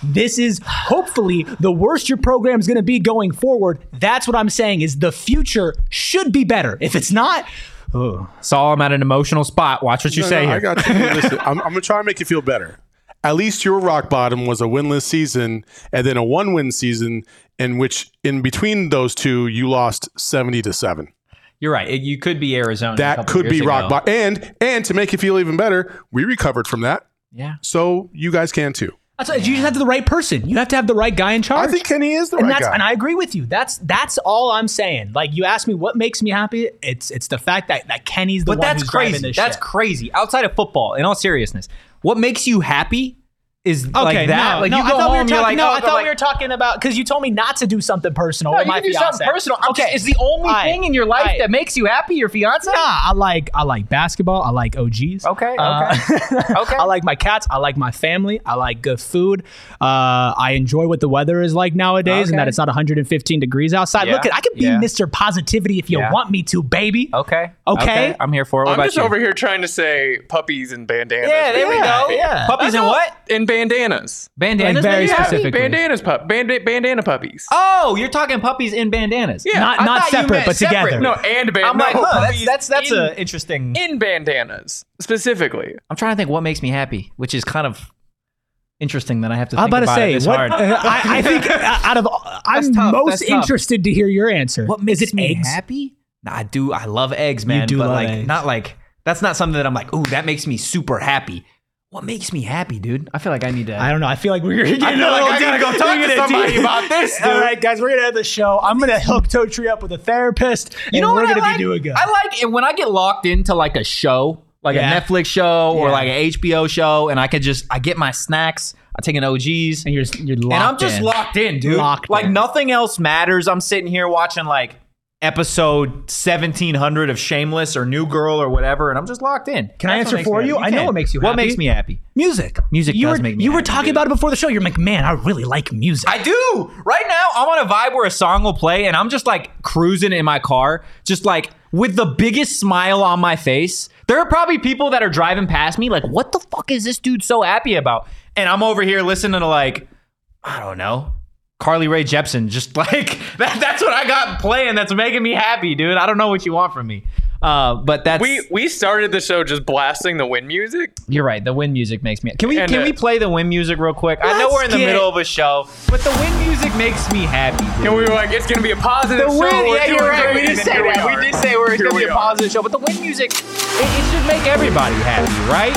This is hopefully the worst your program is going to be going forward. That's what I'm saying, is the future should be better. If it's not... Ooh. Saul, I'm at an emotional spot. Watch what you no, say no, here. I got you. Listen, I'm, I'm going to try and make you feel better. At least your rock bottom was a winless season and then a one-win season in which in between those two, you lost seventy to seven. You're right. It, you could be Arizona. That could be rock bottom. And, and to make you feel even better, we recovered from that. Yeah. So you guys can too. That's what, you just have to have the right person. You have to have the right guy in charge. I think Kenny is the and right that's, guy. And I agree with you. That's that's all I'm saying. Like, you asked me what makes me happy. It's it's the fact that, that Kenny's the but one who's crazy. driving this that's shit. That's crazy. Outside of football, in all seriousness, what makes you happy is okay, like that. No, like, no, you go I thought, home, we, were talking, like, no, oh, I thought like, we were talking about, because you told me not to do something personal no, with you my do fiance. Something personal. I'm okay. Just, it's the only I, thing in your life I, that makes you happy, your fiance? Nah, I like I like basketball. I like O Gs. Okay, okay. Uh, okay. I like my cats. I like my family. I like good food. Uh, I enjoy what the weather is like nowadays okay. and that it's not one hundred fifteen degrees outside. Yeah. Look, at, I can be yeah. Mister Positivity if you yeah. want me to, baby. Okay. okay. Okay. I'm here for it. What I'm about just you? over here trying to say puppies and bandanas. Yeah, there yeah. we go. Yeah. Puppies and what? And bandanas. Bandanas. And very specifically. Bandanas pup. Banda- bandana puppies. Oh, you're talking puppies in bandanas. Yeah. Not, not separate, but separate. together. No, and bandanas. I'm like, no, huh, that's that's, that's in, a interesting. In bandanas, specifically. I'm trying to think what makes me happy, which is kind of interesting that I have to think I'm about, about to say, it this what, hard. Uh, I, I think out of, I'm tough, most interested to hear your answer. What makes is it me eggs? happy? No, I do. I love eggs, man. You do but love like, eggs. Not like, that's not something that I'm like, ooh, that makes me super happy. What makes me happy, dude? I feel like I need to... I don't know. I feel like we're going to... I feel like I got to go talk to somebody deep. about this, dude. All right, guys. We're going to have the show. I'm going to hook Totri up with a therapist. You know what we're going to be doing good. I like it when I get locked into like a show, like yeah. a Netflix show yeah. or like an H B O show, and I could just... I get my snacks. I take an O Gs. And you're, you're locked in. And I'm just in. locked in, dude. Locked like in. Nothing else matters. I'm sitting here watching like episode seventeen hundred of Shameless or New Girl or whatever, and I'm just locked in. Can That's I answer for you? you I know what makes you happy. What makes me happy? Music. Music you does were, make me You happy, were talking dude. about it before the show. You're like, man, I really like music. I do. Right now, I'm on a vibe where a song will play, and I'm just like cruising in my car, just like with the biggest smile on my face. There are probably people that are driving past me like, what the fuck is this dude so happy about? And I'm over here listening to like, I don't know, Carly Rae Jepsen, just like that, that's what I got playing. That's making me happy, dude. I don't know what you want from me. Uh, but that's we we started the show just blasting the wind music. You're right. The wind music makes me. Can we and can it, we play the wind music real quick? I know we're in the middle of a show, but the wind music makes me happy. Dude. Can we like? It's gonna be a positive. The show. wind. Yeah, you're right. We did say that. We, we did say we're here gonna we be a positive are. show, but the wind music, it, it should make everybody happy, right?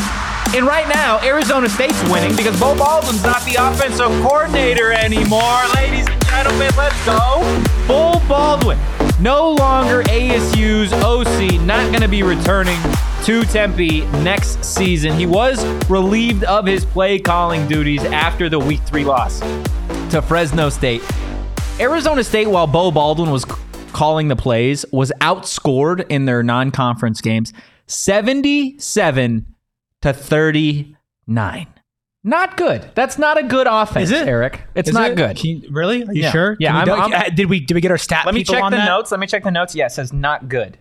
And right now, Arizona State's winning because Beau Baldwin's not the offensive coordinator anymore. Ladies and gentlemen, let's go. Beau Baldwin, no longer A S U's O C, not going to be returning to Tempe next season. He was relieved of his play calling duties after the week three loss to Fresno State. Arizona State, while Beau Baldwin was calling the plays, was outscored in their non-conference games seventy-seven to thirty-nine. Not good. That's not a good offense, Is it? Eric. It's Is not it? good. Can you, really? Are you yeah. sure? Yeah. I'm, do, I'm, uh, did we did we get our stat Let me check on the that? notes. Let me check the notes. Yeah, it says not good.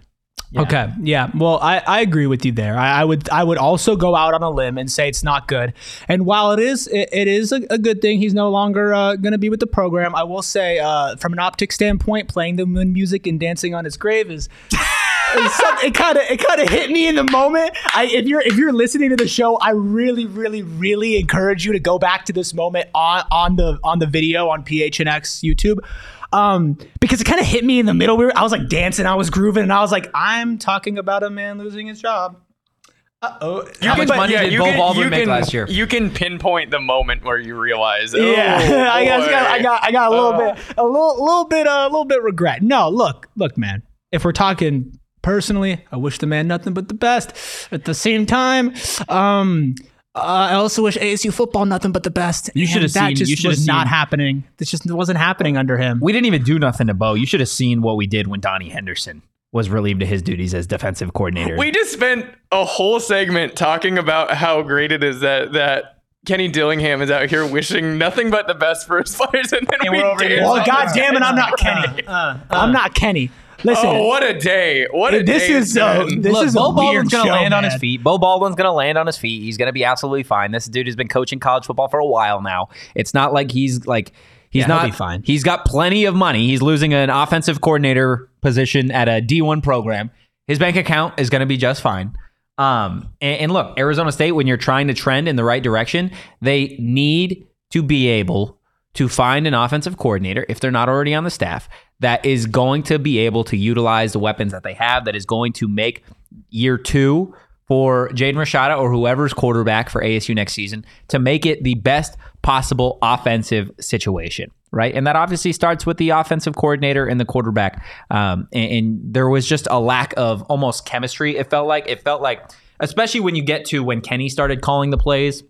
Yeah. Okay. Yeah. Well, I, I agree with you there. I, I would I would also go out on a limb and say it's not good. And while it is it, it is a, a good thing, he's no longer uh, going to be with the program. I will say, uh, from an optic standpoint, playing the moon music and dancing on his grave is. It kind of it kind of hit me in the moment. I, if you're if you're listening to the show, I really, really, really encourage you to go back to this moment on, on the on the video on P H N X YouTube, um, because it kind of hit me in the middle. We were, I was like dancing, I was grooving, and I was like, I'm talking about a man losing his job. Uh oh. How much money did Beau Baldwin make last year? You can pinpoint the moment where you realize. Oh, yeah, I, got, I got I got a little uh. bit a little little bit a uh, little bit regret. No, look look, man. If we're talking. Personally, I wish the man nothing but the best. At the same time, um, uh, I also wish A S U football nothing but the best. You should have seen. That just you should was not happening. This just wasn't happening under him. We didn't even do nothing to Beau. You should have seen what we did when Donnie Henderson was relieved of his duties as defensive coordinator. We just spent a whole segment talking about how great it is that that. Kenny Dillingham is out here wishing nothing but the best for his players, and then and we we're over here. Well, God damn it, I'm not Kenny. Uh, uh, I'm not Kenny. Listen, oh, what a day! What a this day! Is, uh, this Look, is Beau Baldwin's going to land man. on his feet. Beau Baldwin's going to land on his feet. He's going to be absolutely fine. This dude has been coaching college football for a while now. It's not like he's like he's yeah, not he'll be fine. He's got plenty of money. He's losing an offensive coordinator position at a D one program. His bank account is going to be just fine. Um, and, and look, Arizona State, when you're trying to trend in the right direction, they need to be able to find an offensive coordinator, if they're not already on the staff, that is going to be able to utilize the weapons that they have, that is going to make year two for Jaden Rashada or whoever's quarterback for A S U next season to make it the best possible offensive situation. Right. And that obviously starts with the offensive coordinator and the quarterback. Um, and, and there was just a lack of almost chemistry. It felt like it felt like, especially when you get to when Kenny started calling the plays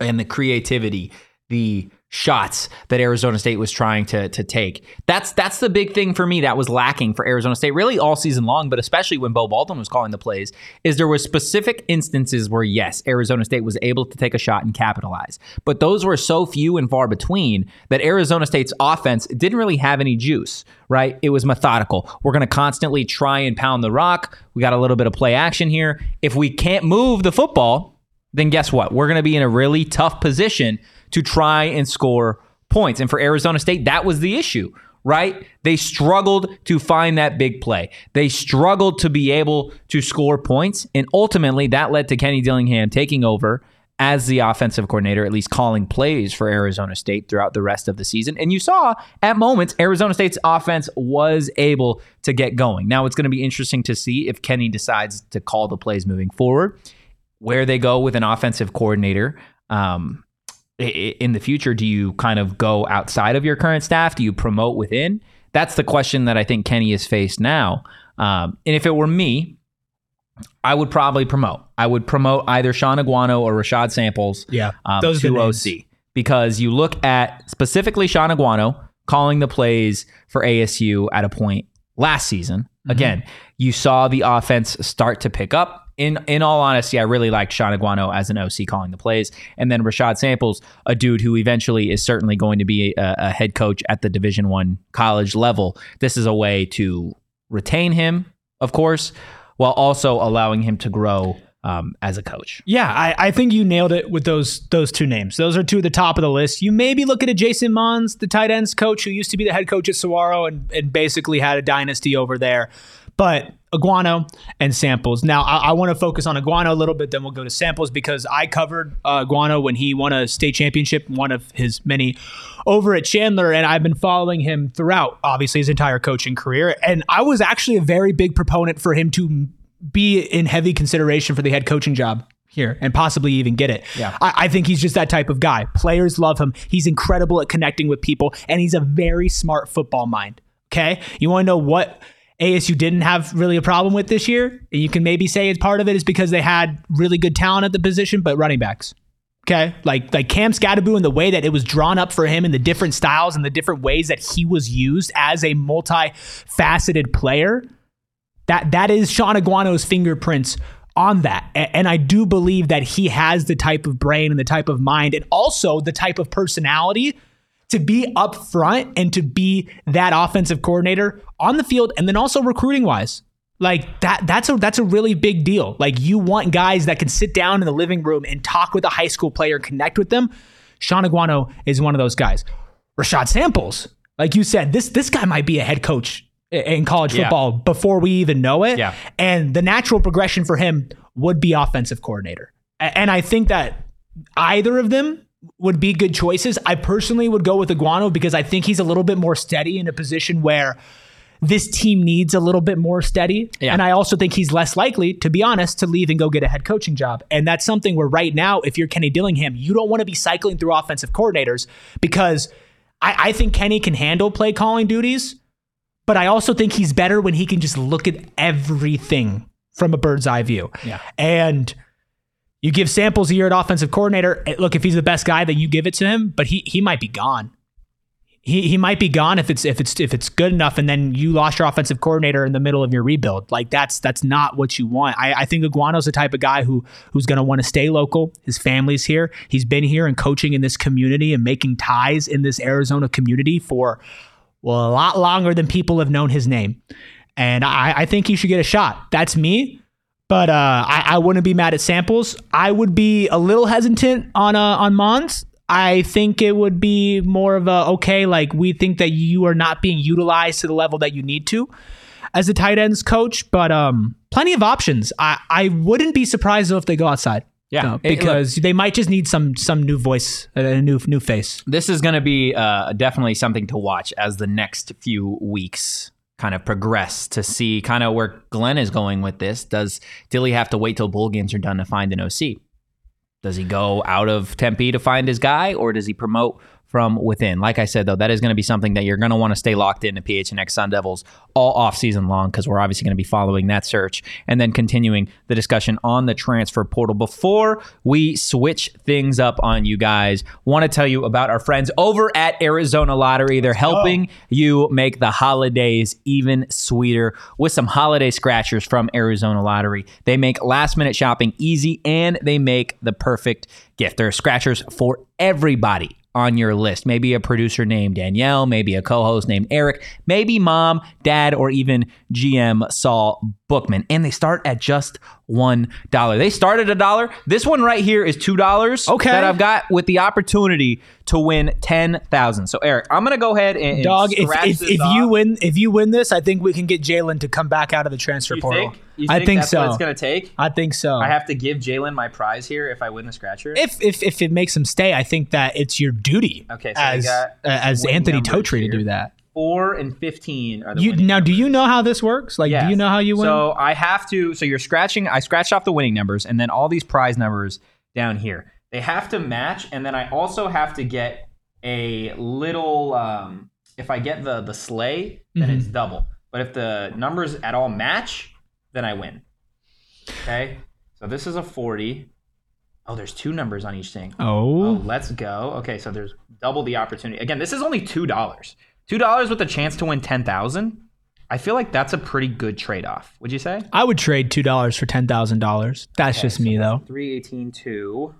and the creativity, the shots that Arizona State was trying to to take. That's that's the big thing for me that was lacking for Arizona State really all season long, but especially when Beau Baldwin was calling the plays, is there were specific instances where, yes, Arizona State was able to take a shot and capitalize. But those were so few and far between that Arizona State's offense didn't really have any juice, right? It was methodical. We're going to constantly try and pound the rock. We got a little bit of play action here. If we can't move the football, then guess what? We're going to be in a really tough position to try and score points. And for Arizona State, that was the issue, right? They struggled to find that big play. They struggled to be able to score points. And ultimately, that led to Kenny Dillingham taking over as the offensive coordinator, at least calling plays for Arizona State throughout the rest of the season. And you saw at moments, Arizona State's offense was able to get going. Now, it's going to be interesting to see if Kenny decides to call the plays moving forward, where they go with an offensive coordinator. Um, in the future, do you kind of go outside of your current staff? Do you promote within? That's the question that I think Kenny is faced now. Um, and if it were me, I would probably promote. I would promote either Sean Aguano or Rashad Samples yeah, um, those to O C. Because you look at specifically Sean Aguano calling the plays for A S U at a point last season. Mm-hmm. Again, you saw the offense start to pick up. In in all honesty, I really liked Sean Aguano as an O C calling the plays. And then Rashad Samples, a dude who eventually is certainly going to be a, a head coach at the Division I college level. This is a way to retain him, of course, while also allowing him to grow um, as a coach. Yeah, I, I think you nailed it with those those two names. Those are two at the top of the list. You maybe look at a Jason Mons, the tight ends coach, who used to be the head coach at Saguaro and, and basically had a dynasty over there. But Aguano and Samples. Now, I, I want to focus on Aguano a little bit, then we'll go to Samples, because I covered uh, Aguano when he won a state championship, one of his many, over at Chandler, and I've been following him throughout, obviously, his entire coaching career. And I was actually a very big proponent for him to be in heavy consideration for the head coaching job here and possibly even get it. Yeah. I, I think he's just that type of guy. Players love him. He's incredible at connecting with people, and he's a very smart football mind. Okay? You want to know what A S U didn't have really a problem with this year. You can maybe say it's part of it is because they had really good talent at the position, but running backs. Okay. Like, like Cam Skadibou and the way that it was drawn up for him and the different styles and the different ways that he was used as a multifaceted player, that, that is Sean Aguano's fingerprints on that. And I do believe that he has the type of brain and the type of mind and also the type of personality to be up front and to be that offensive coordinator on the field, and then also recruiting wise. Like that that's a that's a really big deal. Like, you want guys that can sit down in the living room and talk with a high school player, connect with them. Sean Aguano is one of those guys. Rashad Samples, like you said, this this guy might be a head coach in college football yeah. before we even know it. Yeah. And the natural progression for him would be offensive coordinator. And I think that either of them would be good choices. I personally would go with Aguano because I think he's a little bit more steady in a position where this team needs a little bit more steady. Yeah. And I also think he's less likely, to be honest, to leave and go get a head coaching job. And that's something where right now, if you're Kenny Dillingham, you don't want to be cycling through offensive coordinators, because I, I think Kenny can handle play calling duties. But I also think he's better when he can just look at everything from a bird's eye view. Yeah. And you give Samples a year at offensive coordinator. Look, if he's the best guy, then you give it to him. But he he might be gone. He he might be gone if it's if it's if it's good enough. And then you lost your offensive coordinator in the middle of your rebuild. Like, that's that's not what you want. I, I think Aguano's the type of guy who who's going to want to stay local. His family's here. He's been here and coaching in this community and making ties in this Arizona community for, well, a lot longer than people have known his name. And I, I think he should get a shot. That's me. But uh, I, I wouldn't be mad at Samples. I would be a little hesitant on uh, on Mons. I think it would be more of a, okay, like, we think that you are not being utilized to the level that you need to as a tight ends coach. But um, plenty of options. I, I wouldn't be surprised if they go outside. Yeah, no, because it, look, they might just need some some new voice, a new new face. This is going to be uh, definitely something to watch as the next few weeks kind of progress, to see kind of where Glenn is going with this. Does Dilly have to wait till bowl games are done to find an O C? Does he go out of Tempe to find his guy, or does he promote from within? Like I said, though, that is going to be something that you're going to want to stay locked into P H N X Sun Devils all offseason long, because we're obviously going to be following that search and then continuing the discussion on the transfer portal. Before we switch things up on you guys, want to tell you about our friends over at Arizona Lottery. They're helping you make the holidays even sweeter with some holiday scratchers from Arizona Lottery. They make last-minute shopping easy, and they make the perfect gift. There are scratchers for everybody on your list. Maybe a producer named Danielle, maybe a co-host named Eric, maybe mom, dad, or even G M Saul Bookman. And they start at just one dollar. They start at a dollar. This one right here is two dollars okay. that I've got, with the opportunity to win ten thousand dollars. So Eric, I'm going to go ahead and Dog, if, if, if you win, if you win this, I think we can get Jalin to come back out of the transfer you portal. Think? You think I think that's so. What it's going to take? I think so. I have to give Jalin my prize here if I win the scratcher? If if if it makes him stay, I think that it's your duty okay, so as got, uh, as Anthony Totri here to do that. Four and fifteen are the you, winning Now, numbers. Do you know how this works? Like, yes. Do you know how you win? So I have to, so you're scratching, I scratched off the winning numbers, and then all these prize numbers down here, they have to match, and then I also have to get a little, um, if I get the, the sleigh, then mm-hmm. it's double. But if the numbers at all match, then I win. Okay, so this is a forty. Oh, there's two numbers on each thing. Oh. oh let's go. Okay, so there's double the opportunity. Again, this is only two dollars. two dollars with a chance to win ten thousand dollars. I feel like that's a pretty good trade-off. Would you say? I would trade two dollars for ten thousand dollars. That's okay, just so me, though. three eighteen two.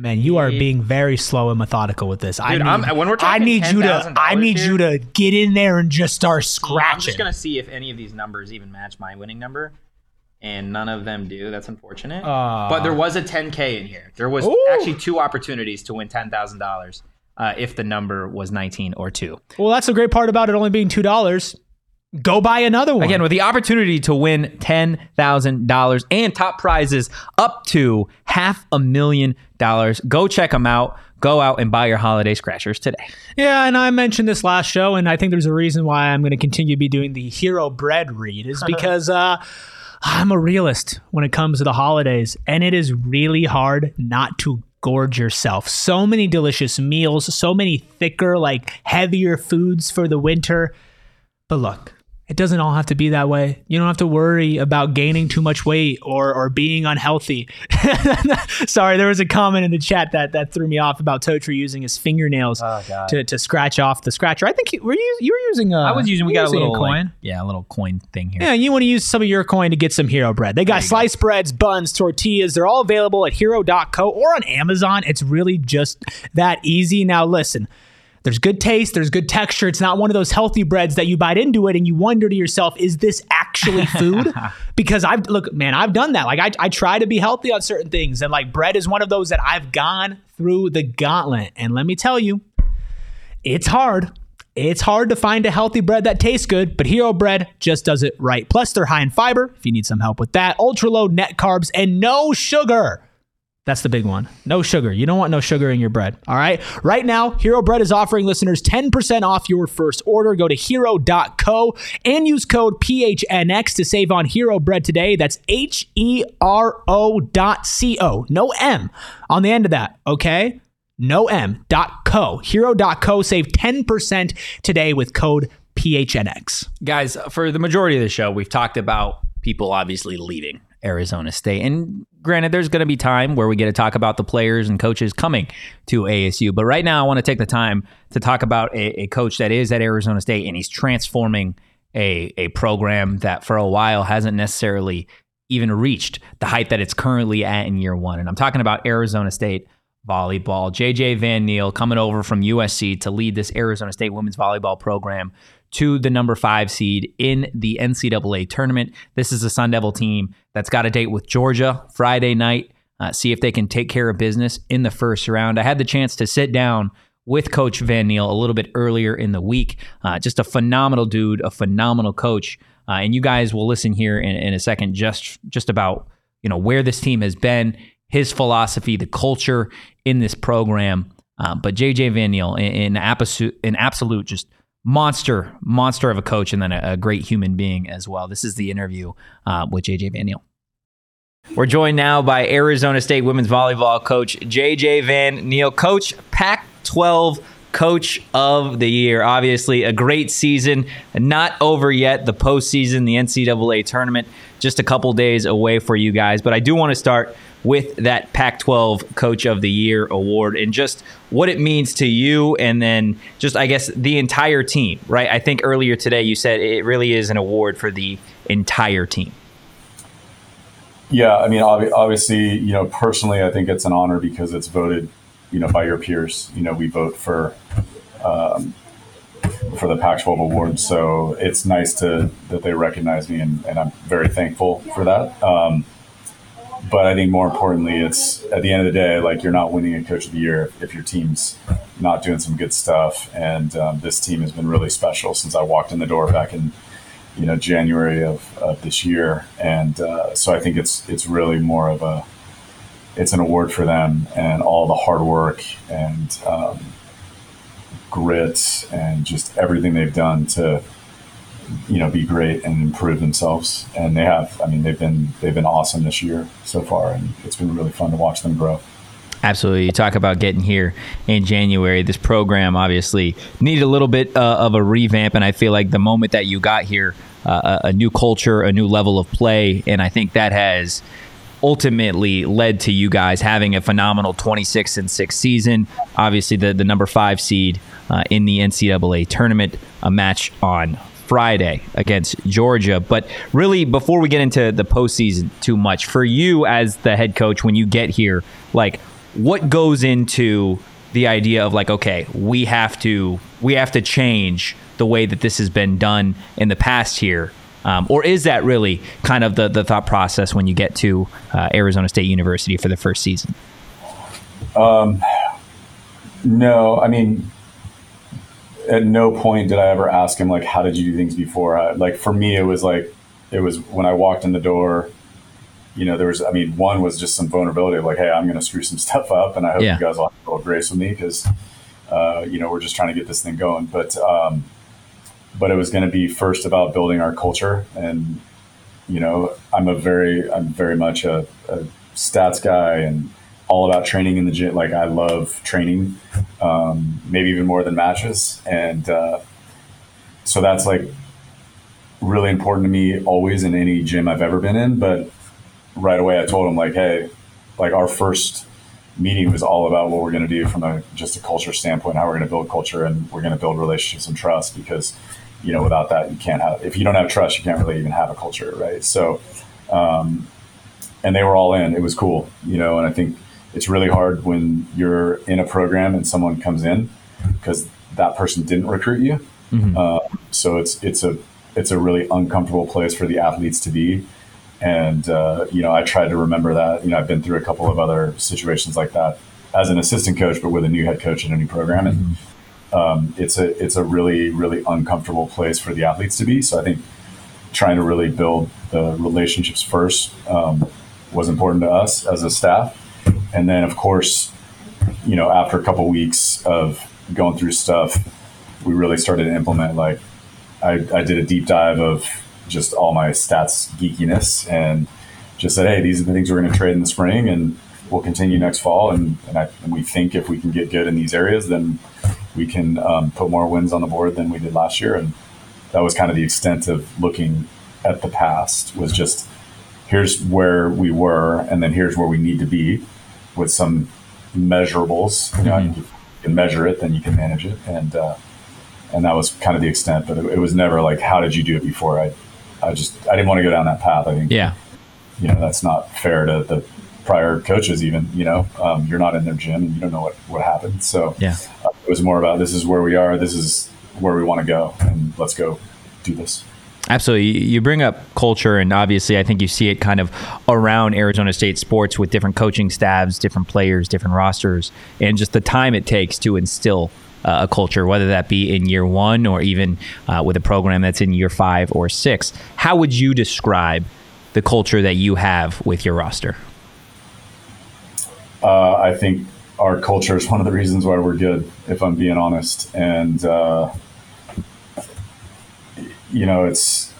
Man, you are being very slow and methodical with this. Dude, I need, I'm, when we're talking I need ten, you to, I need here, you to get in there and just start scratching. I'm just gonna see if any of these numbers even match my winning number, and none of them do. That's unfortunate. Uh, but there was a ten K in here. There was ooh. actually two opportunities to win ten thousand uh, dollars if the number was nineteen or two. Well, that's the great part about it only being two dollars. Go buy another one. Again, with the opportunity to win ten thousand dollars and top prizes up to half a million dollars. Go check them out. Go out and buy your holiday scratchers today. Yeah, and I mentioned this last show, and I think there's a reason why I'm going to continue to be doing the Hero Bread read, is because uh, I'm a realist when it comes to the holidays, and it is really hard not to gorge yourself. So many delicious meals, so many thicker, like heavier foods for the winter. But look, it doesn't all have to be that way. You don't have to worry about gaining too much weight or or being unhealthy. Sorry, there was a comment in the chat that, that threw me off about Totri using his fingernails oh, to, to scratch off the scratcher. I think he, were you you were using a, I was using we got a little a coin. Like, yeah, a little coin thing here. Yeah, you want to use some of your coin to get some Hero Bread. They got sliced go. breads, buns, tortillas. They're all available at hero dot co or on Amazon. It's really just that easy. Now listen, there's good taste. There's good texture. It's not one of those healthy breads that you bite into it and you wonder to yourself, is this actually food? Because I've, look, man, I've done that. Like I, I try to be healthy on certain things. And like bread is one of those that I've gone through the gauntlet. And let me tell you, it's hard. It's hard to find a healthy bread that tastes good, but Hero Bread just does it right. Plus they're high in fiber, if you need some help with that, ultra low net carbs and no sugar. That's the big one. No sugar. You don't want no sugar in your bread. All right. Right now, Hero Bread is offering listeners ten percent off your first order. Go to hero dot co and use code P H N X to save on Hero Bread today. That's H E R O dot C O. No M on the end of that. Okay. No M dot co. Hero dot co. Save ten percent today with code P H N X. Guys, for the majority of the show, we've talked about people obviously leaving Arizona State. And granted, there's going to be time where we get to talk about the players and coaches coming to A S U. But right now, I want to take the time to talk about a, a coach that is at Arizona State, and he's transforming a, a program that for a while hasn't necessarily even reached the height that it's currently at in year one. And I'm talking about Arizona State volleyball. J J. Van Niel coming over from U S C to lead this Arizona State women's volleyball program to the number five seed in the N C double A tournament. This is a Sun Devil team that's got a date with Georgia Friday night. Uh, see if they can take care of business in the first round. I had the chance to sit down with Coach Van Niel a little bit earlier in the week. Uh, just a phenomenal dude, a phenomenal coach. Uh, and you guys will listen here in, in a second just, just about, you know, where this team has been, his philosophy, the culture in this program. Uh, but J J. Van Niel, an absolute, an absolute just monster, monster of a coach, and then a, a great human being as well. This is the interview uh, with J J. Van Niel. We're joined now by Arizona State women's volleyball coach J J. Van Niel, coach, Pac twelve Coach of the Year. Obviously, a great season, not over yet. The postseason, the N C double A tournament, just a couple days away for you guys. But I do want to start with that Pac twelve Coach of the Year award and just what it means to you, and then just, I guess, the entire team, right? I think earlier today you said it really is an award for the entire team. Yeah, I mean, obviously, you know, personally, I think it's an honor because it's voted, you know, by your peers. You know, we vote for um, for the Pac twelve award, so it's nice to that they recognize me, and, and I'm very thankful for that. Um, But I think more importantly, it's at the end of the day, like, you're not winning a Coach of the Year if your team's not doing some good stuff. And um, this team has been really special since I walked in the door back in, you know, January of, of this year. And uh, so I think it's it's really more of a it's an award for them and all the hard work and um, grit and just everything they've done to, you know, be great and improve themselves. And they have. I mean, they've been they've been awesome this year so far, and it's been really fun to watch them grow. Absolutely. You talk about getting here in January. This program obviously needed a little bit uh, of a revamp, and I feel like the moment that you got here, uh, a new culture, a new level of play, and I think that has ultimately led to you guys having a phenomenal twenty-six and six season. Obviously, the, the number five seed uh, in the N C double A tournament, a match on Friday against Georgia. But really, before we get into the postseason too much, for you as the head coach, when you get here, like, what goes into the idea of like, okay, we have to we have to change the way that this has been done in the past here? Um, or is that really kind of the, the thought process when you get to uh, Arizona State University for the first season? Um, no, I mean, at no point did I ever ask him, like, how did you do things before? I, like, for me, it was like, it was when I walked in the door, you know, there was, I mean, one was just some vulnerability of like, hey, I'm going to screw some stuff up, and I hope yeah. you guys will have a little grace with me because, uh, you know, we're just trying to get this thing going. But, um, but it was going to be first about building our culture. And, you know, I'm a very, I'm very much a, a stats guy and all about training in the gym. Like, I love training, um, maybe even more than matches. And uh, so that's like really important to me always in any gym I've ever been in. But right away I told him, like, hey, like our first meeting was all about what we're going to do from a just a culture standpoint, how we're going to build culture, and we're going to build relationships and trust, because, you know, without that, you can't have, if you don't have trust, you can't really even have a culture, right? So, um, and they were all in. It was cool, you know, and I think it's really hard when you're in a program and someone comes in because that person didn't recruit you. Mm-hmm. Uh, so it's it's a it's a really uncomfortable place for the athletes to be. And, uh, you know, I tried to remember that. You know, I've been through a couple of other situations like that as an assistant coach, but with a new head coach in a new program. And mm-hmm. um, it's a it's a really, really uncomfortable place for the athletes to be. So I think trying to really build the relationships first um, was important to us as a staff. And then, of course, you know, after a couple of weeks of going through stuff, we really started to implement, like, I, I did a deep dive of just all my stats geekiness and just said, hey, these are the things we're going to trade in the spring and we'll continue next fall. And, and, I, and we think if we can get good in these areas, then we can um, put more wins on the board than we did last year. And that was kind of the extent of looking at the past, was just here's where we were and then here's where we need to be with some measurables. You know, mm-hmm. If you can measure it, then you can manage it. And uh, and that was kind of the extent, but it, it was never like, how did you do it before? I I just, I didn't want to go down that path. I think, yeah, you know, that's not fair to the prior coaches even, you know, um, you're not in their gym and you don't know what, what happened. So yeah. uh, it was more about, this is where we are. This is where we want to go, and let's go do this. Absolutely. You bring up culture, and obviously I think you see it kind of around Arizona State sports with different coaching staffs, different players, different rosters, and just the time it takes to instill Uh, a culture, whether that be in year one or even uh, with a program that's in year five or six. How would you describe the culture that you have with your roster? Uh, I think our culture is one of the reasons why we're good, if I'm being honest. And, uh, you know, it's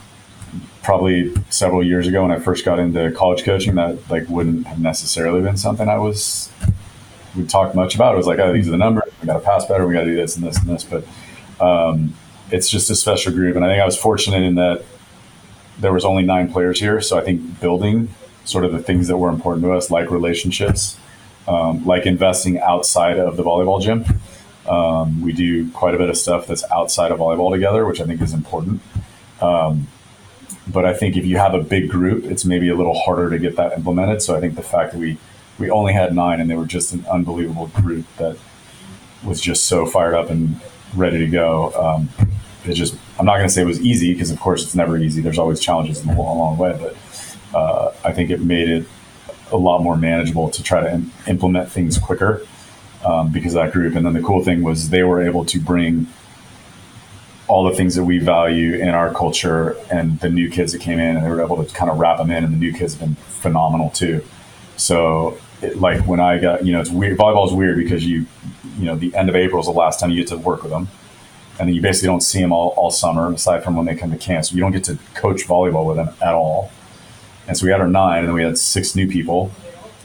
probably several years ago when I first got into college coaching, that like wouldn't have necessarily been something I was we talked much about. It was like, oh, these are the numbers. We got to pass better. We got to do this and this and this. But um, it's just a special group. And I think I was fortunate in that there was only nine players here. So I think building sort of the things that were important to us, like relationships, um, like investing outside of the volleyball gym. Um, we do quite a bit of stuff that's outside of volleyball together, which I think is important. Um, but I think if you have a big group, it's maybe a little harder to get that implemented. So I think the fact that we We only had nine, and they were just an unbelievable group that was just so fired up and ready to go. Um, it just, I'm not going to say it was easy, because of course it's never easy. There's always challenges in the long, long way, but uh, I think it made it a lot more manageable to try to im- implement things quicker um, because of that group. And then the cool thing was they were able to bring all the things that we value in our culture, and the new kids that came in, and they were able to kind of wrap them in, and the new kids have been phenomenal too. So it, like when I got, you know, it's weird. Volleyball is weird because you, you know, the end of April is the last time you get to work with them. And then you basically don't see them all, all summer, aside from when they come to camp. So you don't get to coach volleyball with them at all. And so we had our nine, and then we had six new people,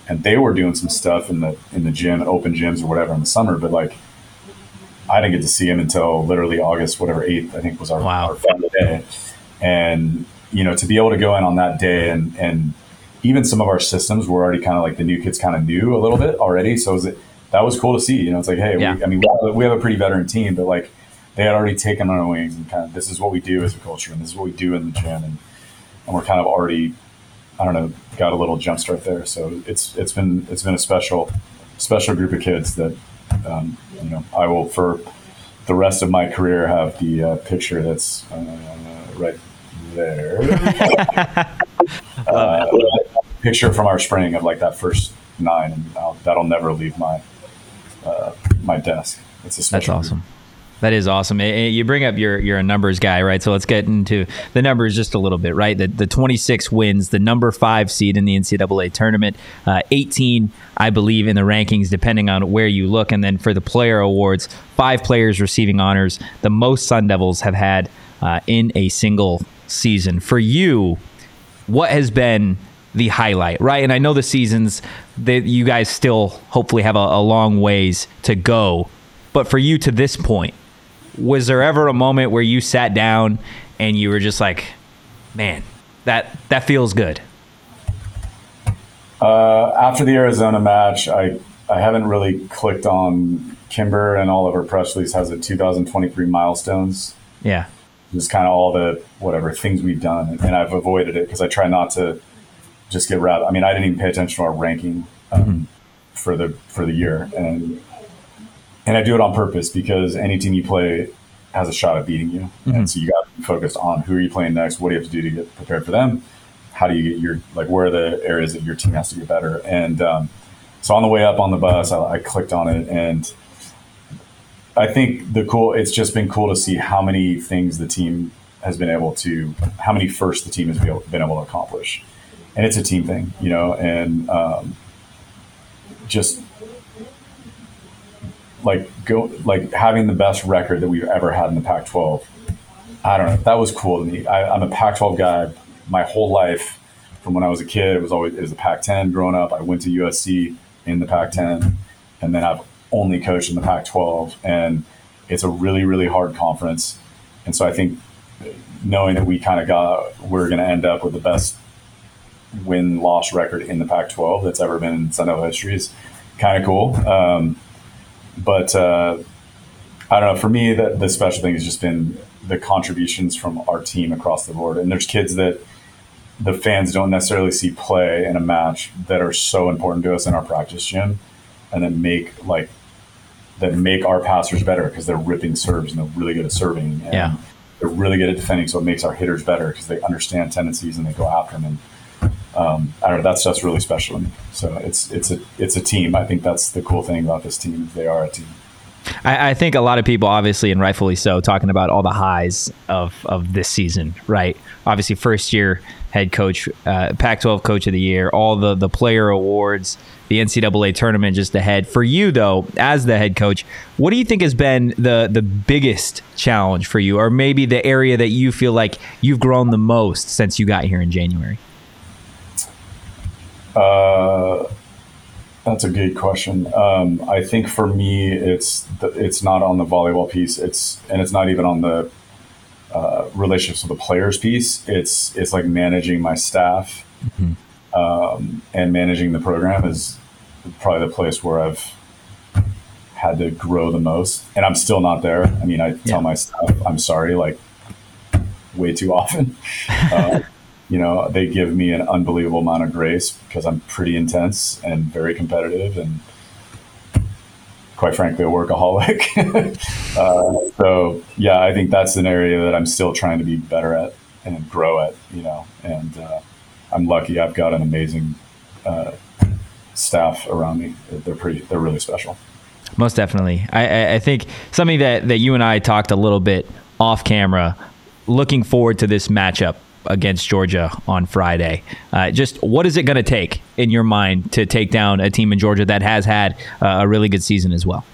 and they were doing some stuff in the, in the gym, open gyms or whatever in the summer. But like, I didn't get to see them until literally August, whatever, eighth, I think was our, wow. our final day. And, you know, to be able to go in on that day and, and, even some of our systems were already kind of like the new kids kind of knew a little bit already. So was it, that was cool to see, you know, it's like, hey, yeah. we, I mean, we have, a, we have a pretty veteran team, but like they had already taken on our wings and kind of, this is what we do as a culture, and this is what we do in the gym. And, and we're kind of already, I don't know, got a little jump start there. So it's, it's been, it's been a special, special group of kids that, um, you know, I will for the rest of my career have the uh, picture that's uh, right there. uh, Picture from our spring of like that first nine, and I'll, that'll never leave my uh, my desk. It's a special. That's awesome. Group. That is awesome. It, it, you bring up you're you're a numbers guy, right? So let's get into the numbers just a little bit, right? The the twenty-six wins, the number five seed in the N C double A tournament, uh, eighteen, I believe, in the rankings, depending on where you look, and then for the player awards, five players receiving honors, the most Sun Devils have had uh, in a single season. For you, what has been the highlight, right? And I know the seasons that you guys still hopefully have a, a long ways to go, but for you to this point, was there ever a moment where you sat down and you were just like, man, that that feels good. Uh, after the Arizona match, I, I haven't really clicked on Kimber, and all of her press release has a two thousand twenty-three milestones. Yeah. Just kind of all the whatever things we've done. And I've avoided it because I try not to just get wrapped. I mean, I didn't even pay attention to our ranking um, mm-hmm. for the for the year. And and I do it on purpose because any team you play has a shot at beating you. Mm-hmm. And so you got to be focused on who are you playing next? What do you have to do to get prepared for them? How do you get your, like, where are the areas that your team has to get better? And um, so on the way up on the bus, I, I clicked on it, and I think the cool, it's just been cool to see how many things the team has been able to, how many firsts the team has been able to accomplish. And it's a team thing, you know, and um, just like go, like having the best record that we've ever had in the Pac twelve. I don't know. That was cool to me. I, I'm a Pac twelve guy. My whole life, from when I was a kid, it was always it was the Pac ten growing up. I went to U S C in the Pac ten, and then I've only coached in the Pac twelve. And it's a really, really hard conference. And so I think knowing that we kind of got, we're going to end up with the best win-loss record in the Pac twelve that's ever been in Sunbelt history is kind of cool. Um, but uh, I don't know. For me, the, the special thing has just been the contributions from our team across the board. And there's kids that the fans don't necessarily see play in a match that are so important to us in our practice gym, and that make like that make our passers better because they're ripping serves and they're really good at serving. And yeah. They're really good at defending, so it makes our hitters better because they understand tendencies and they go after them. And um, I don't know, that stuff's really special to me. So it's it's a it's a team. I think that's the cool thing about this team. They are a team. I, I think a lot of people, obviously, and rightfully so, talking about all the highs of, of this season, right? Obviously, first year head coach, uh, Pac twelve coach of the year, all the, the player awards, the N C double A tournament just ahead. For you, though, as the head coach, what do you think has been the, the biggest challenge for you, or maybe the area that you feel like you've grown the most since you got here in January? Uh... That's a good question. Um, I think for me, it's the, it's not on the volleyball piece. It's and it's not even on the uh, relationships with the players piece. It's it's like managing my staff mm-hmm. um, and managing the program is probably the place where I've had to grow the most. And I'm still not there. I mean, I yeah. tell my staff, I'm sorry, like way too often. Uh, You know, they give me an unbelievable amount of grace because I'm pretty intense and very competitive and, quite frankly, a workaholic. uh, so, yeah, I think that's an area that I'm still trying to be better at and grow at, you know. And uh, I'm lucky. I've got an amazing uh, staff around me. They're pretty, they're really special. Most definitely. I, I think something that, that you and I talked a little bit off camera, looking forward to this matchup against Georgia on Friday. Uh, just what is it going to take in your mind to take down a team in Georgia that has had uh, a really good season as well?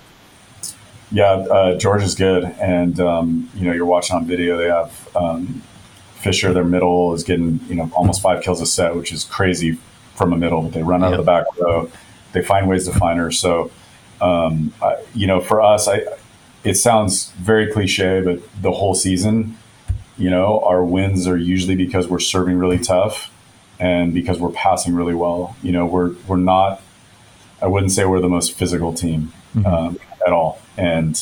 Yeah, uh, Georgia's good. And, um, you know, you're watching on video, they have um, Fisher, their middle, is getting, you know, almost five kills a set, which is crazy from a middle, but they run out yep. of the back row. They find ways to find her. So, um, I, you know, for us, I, it sounds very cliche, but the whole season, you know, our wins are usually because we're serving really tough and because we're passing really well. You know, we're we're not, I wouldn't say we're the most physical team um, mm-hmm. at all. And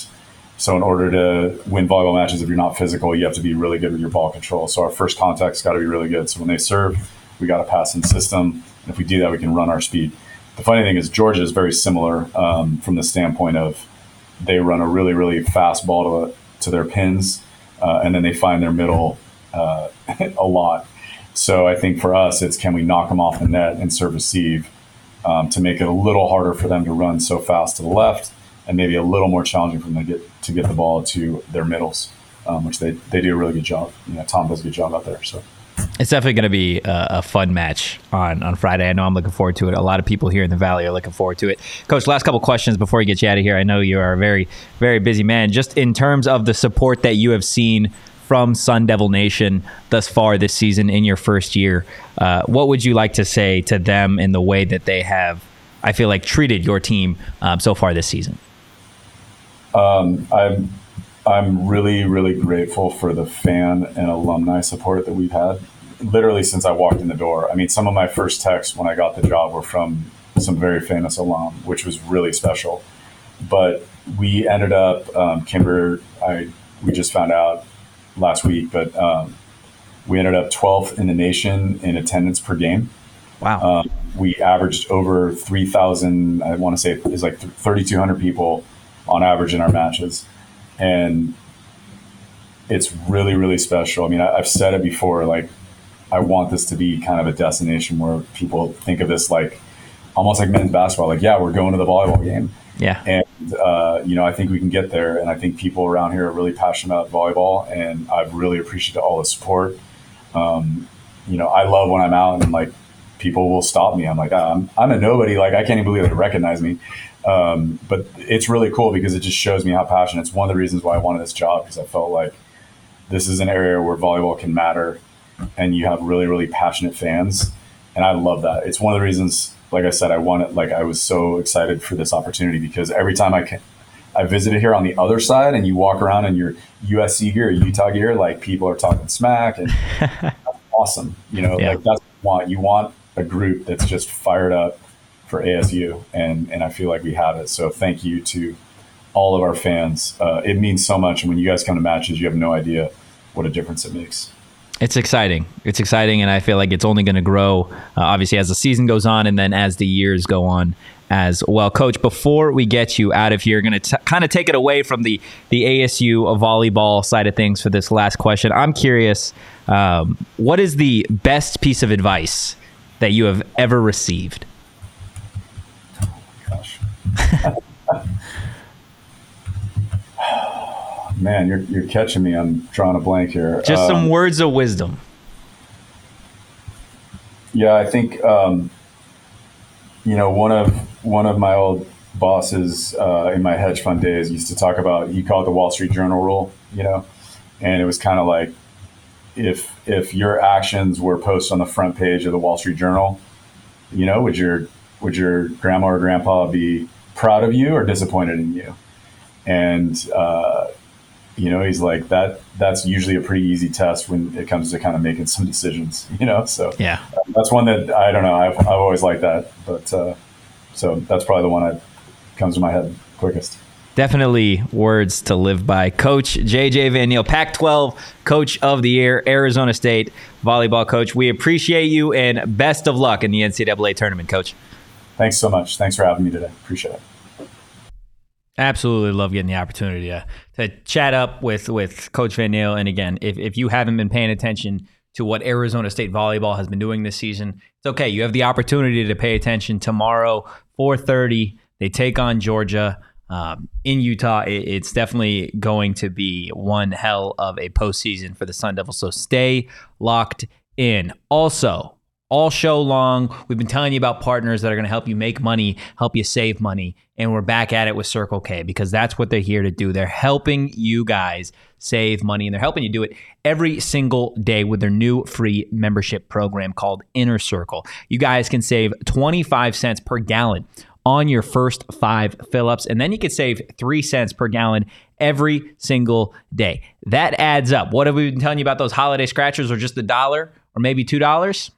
so in order to win volleyball matches, if you're not physical, you have to be really good with your ball control. So our first contact's got to be really good. So when they serve, we got to pass in system. And if we do that, we can run our speed. The funny thing is Georgia is very similar um, from the standpoint of they run a really, really fast ball to, to their pins. Uh, and then they find their middle uh, a lot. So I think for us, it's can we knock them off the net and serve receive um, to make it a little harder for them to run so fast to the left and maybe a little more challenging for them to get, to get the ball to their middles, um, which they, they do a really good job. You know, Tom does a good job out there. So it's definitely going to be a, a fun match on, on Friday. I know I'm looking forward to it. A lot of people here in the Valley are looking forward to it. Coach, last couple questions before we get you out of here. I know you are a very, very busy man. Just in terms of the support that you have seen from Sun Devil Nation thus far this season in your first year, uh, what would you like to say to them in the way that they have, I feel like, treated your team um, so far this season? Um, I'm... I'm really, really grateful for the fan and alumni support that we've had literally since I walked in the door. I mean, some of my first texts when I got the job were from some very famous alum, which was really special. But we ended up, um, Kimber, I we just found out last week, but um, we ended up twelfth in the nation in attendance per game. Wow. Um, we averaged over three thousand, I want to say it's like three thousand two hundred people on average in our matches. And it's really, really special. I mean, I, I've said it before, like, I want this to be kind of a destination where people think of this like almost like men's basketball. Like, yeah, we're going to the volleyball game. Yeah. And, uh, you know, I think we can get there. And I think people around here are really passionate about volleyball. And I've really appreciated all the support. Um, you know, I love when I'm out and, like, people will stop me. I'm like, I'm, I'm a nobody. Like, I can't even believe they recognize me. Um, but it's really cool because it just shows me how passionate. It's one of the reasons why I wanted this job, because I felt like this is an area where volleyball can matter and you have really, really passionate fans. And I love that. It's one of the reasons, like I said, I wanted, like, I was so excited for this opportunity, because every time I can, I visited here on the other side and you walk around and you're U S C gear, Utah gear, like, people are talking smack and that's awesome. You know, yeah. Like, that's what you want. You want a group that's just fired up for A S U, and and I feel like we have it. So thank you to all of our fans. Uh, it means so much. And when you guys come to matches, you have no idea what a difference it makes. It's exciting. It's exciting. And I feel like it's only going to grow, uh, obviously, as the season goes on and then as the years go on as well. Coach, before we get you out of here, going to kind of take it away from the, the A S U volleyball side of things for this last question. I'm curious, um, what is the best piece of advice that you have ever received? Oh my gosh. Man, you're you're catching me. I'm drawing a blank here. Just um, some words of wisdom. Yeah, I think um, you know, one of one of my old bosses uh, in my hedge fund days used to talk about. He called it the Wall Street Journal rule, you know, and it was kind of like, if if your actions were posted on the front page of the Wall Street Journal, you know, would your would your grandma or grandpa be proud of you or disappointed in you? And uh, you know, he's like, that that's usually a pretty easy test when it comes to kind of making some decisions, you know? So yeah, uh, that's one that, I don't know, I've, I've always liked that, but uh, so that's probably the one that comes to my head quickest. Definitely words to live by. Coach J J. Van Niel, Pac twelve Coach of the Year, Arizona State volleyball coach. We appreciate you and best of luck in the N C double A tournament, Coach. Thanks so much. Thanks for having me today. Appreciate it. Absolutely love getting the opportunity to, to chat up with, with Coach Van Niel. And again, if, if you haven't been paying attention to what Arizona State volleyball has been doing this season, it's okay. You have the opportunity to pay attention tomorrow, four thirty. They take on Georgia. Um, in Utah, it, it's definitely going to be one hell of a postseason for the Sun Devils. So stay locked in. Also, all show long, we've been telling you about partners that are going to help you make money, help you save money. And we're back at it with Circle K, because that's what they're here to do. They're helping you guys save money, and they're helping you do it every single day with their new free membership program called Inner Circle. You guys can save twenty-five cents per gallon on your first five fill-ups, and then you could save three cents per gallon every single day. That adds up. What have we been telling you about those holiday scratchers, or just the dollar, or maybe two dollars?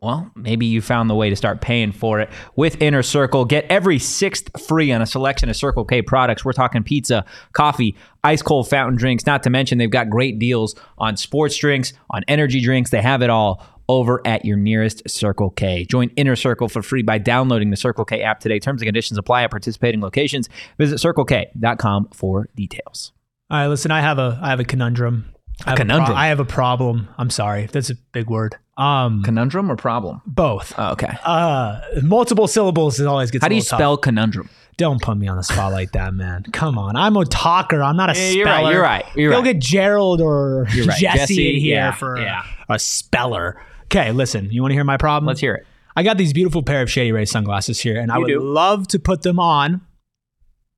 Well, maybe you found the way to start paying for it with Inner Circle. Get every sixth free on a selection of Circle K products. We're talking pizza, coffee, ice cold fountain drinks, not to mention they've got great deals on sports drinks, on energy drinks. They have it all over at your nearest Circle K. Join Inner Circle for free by downloading the Circle K app today. Terms and conditions apply at participating locations. Visit circle k dot com for details. All right, listen, I have a I have a conundrum. A I have conundrum? A pro- I have a problem. I'm sorry. That's a big word. Um, conundrum or problem? Both. Oh, okay. Uh, multiple syllables is always gets a little tough. How do you spell conundrum? Don't put me on the spot like that, man. Come on. I'm a talker. I'm not a yeah, you're speller. Right, you're right. You're Go right. Get Gerald or you're right. Jesse, Jesse in here yeah, for yeah. a speller. Okay, listen, you want to hear my problem? Let's hear it. I got these beautiful pair of Shady Rays sunglasses here, and you I would do. love to put them on,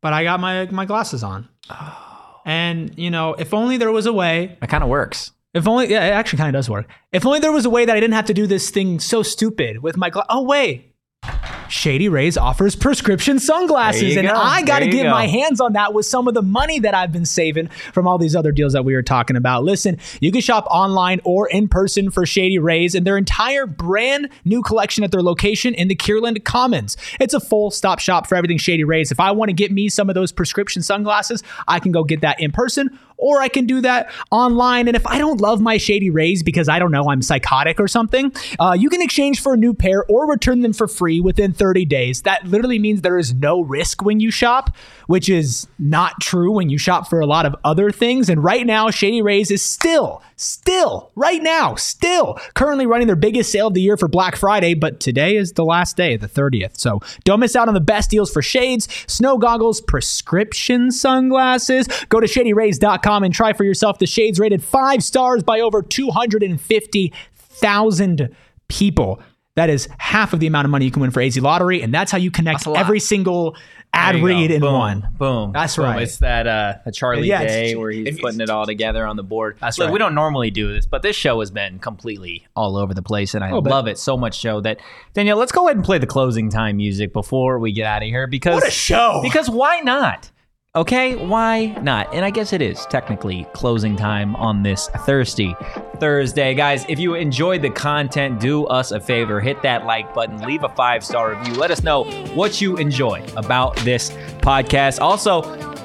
but I got my my glasses on. Oh. And, you know, if only there was a way. It kind of works. If only, yeah, it actually kind of does work. If only there was a way that I didn't have to do this thing so stupid with my glasses. Oh, wait. Shady Rays offers prescription sunglasses. And go. I got to get go. my hands on that with some of the money that I've been saving from all these other deals that we were talking about. Listen, you can shop online or in person for Shady Rays and their entire brand new collection at their location in the Kierland Commons. It's a full stop shop for everything Shady Rays. If I want to get me some of those prescription sunglasses, I can go get that in person, or I can do that online. And if I don't love my Shady Rays because, I don't know, I'm psychotic or something, uh, you can exchange for a new pair or return them for free within thirty days. That literally means there is no risk when you shop, which is not true when you shop for a lot of other things. And right now, Shady Rays is still, still, right now, still currently running their biggest sale of the year for Black Friday. But today is the last day, the thirtieth. So don't miss out on the best deals for shades, snow goggles, prescription sunglasses. Go to shady rays dot com and try for yourself the shades rated five stars by over two hundred fifty thousand people. That is half of the amount of money you can win for A Z Lottery, and that's how you connect every single ad read go. in boom, one. Boom. That's boom. right. It's that uh, a Charlie yeah, Day where he's putting it all together on the board. That's Look, right. We don't normally do this, but this show has been completely all over the place, and I oh, love it so much. Show that Danielle, let's go ahead and play the closing time music before we get out of here, because what a show! Because why not? Okay, why not? And I guess it is technically closing time on this Thirsty Thursday. Guys, if you enjoyed the content, do us a favor. Hit that like button. Leave a five-star review. Let us know what you enjoy about this podcast. Also,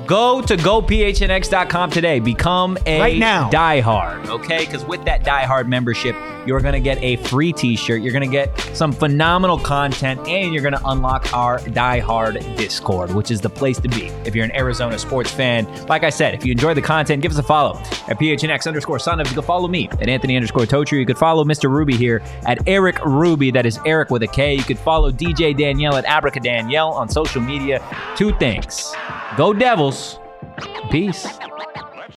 go to go p h n x dot com today. Become a right now. diehard, okay? Because with that diehard membership, you're going to get a free t-shirt. You're going to get some phenomenal content, and you're going to unlock our diehard Discord, which is the place to be if you're an Arizona sports fan. Like I said, if you enjoy the content, give us a follow at PHNX underscore sign up. You can follow me at Anthony underscore Totri. You could follow Mister Ruby here at Eric Ruby. That is Eric with a K. You could follow D J Danielle at Abracadanielle on social media. Two things. Go Devils. Peace.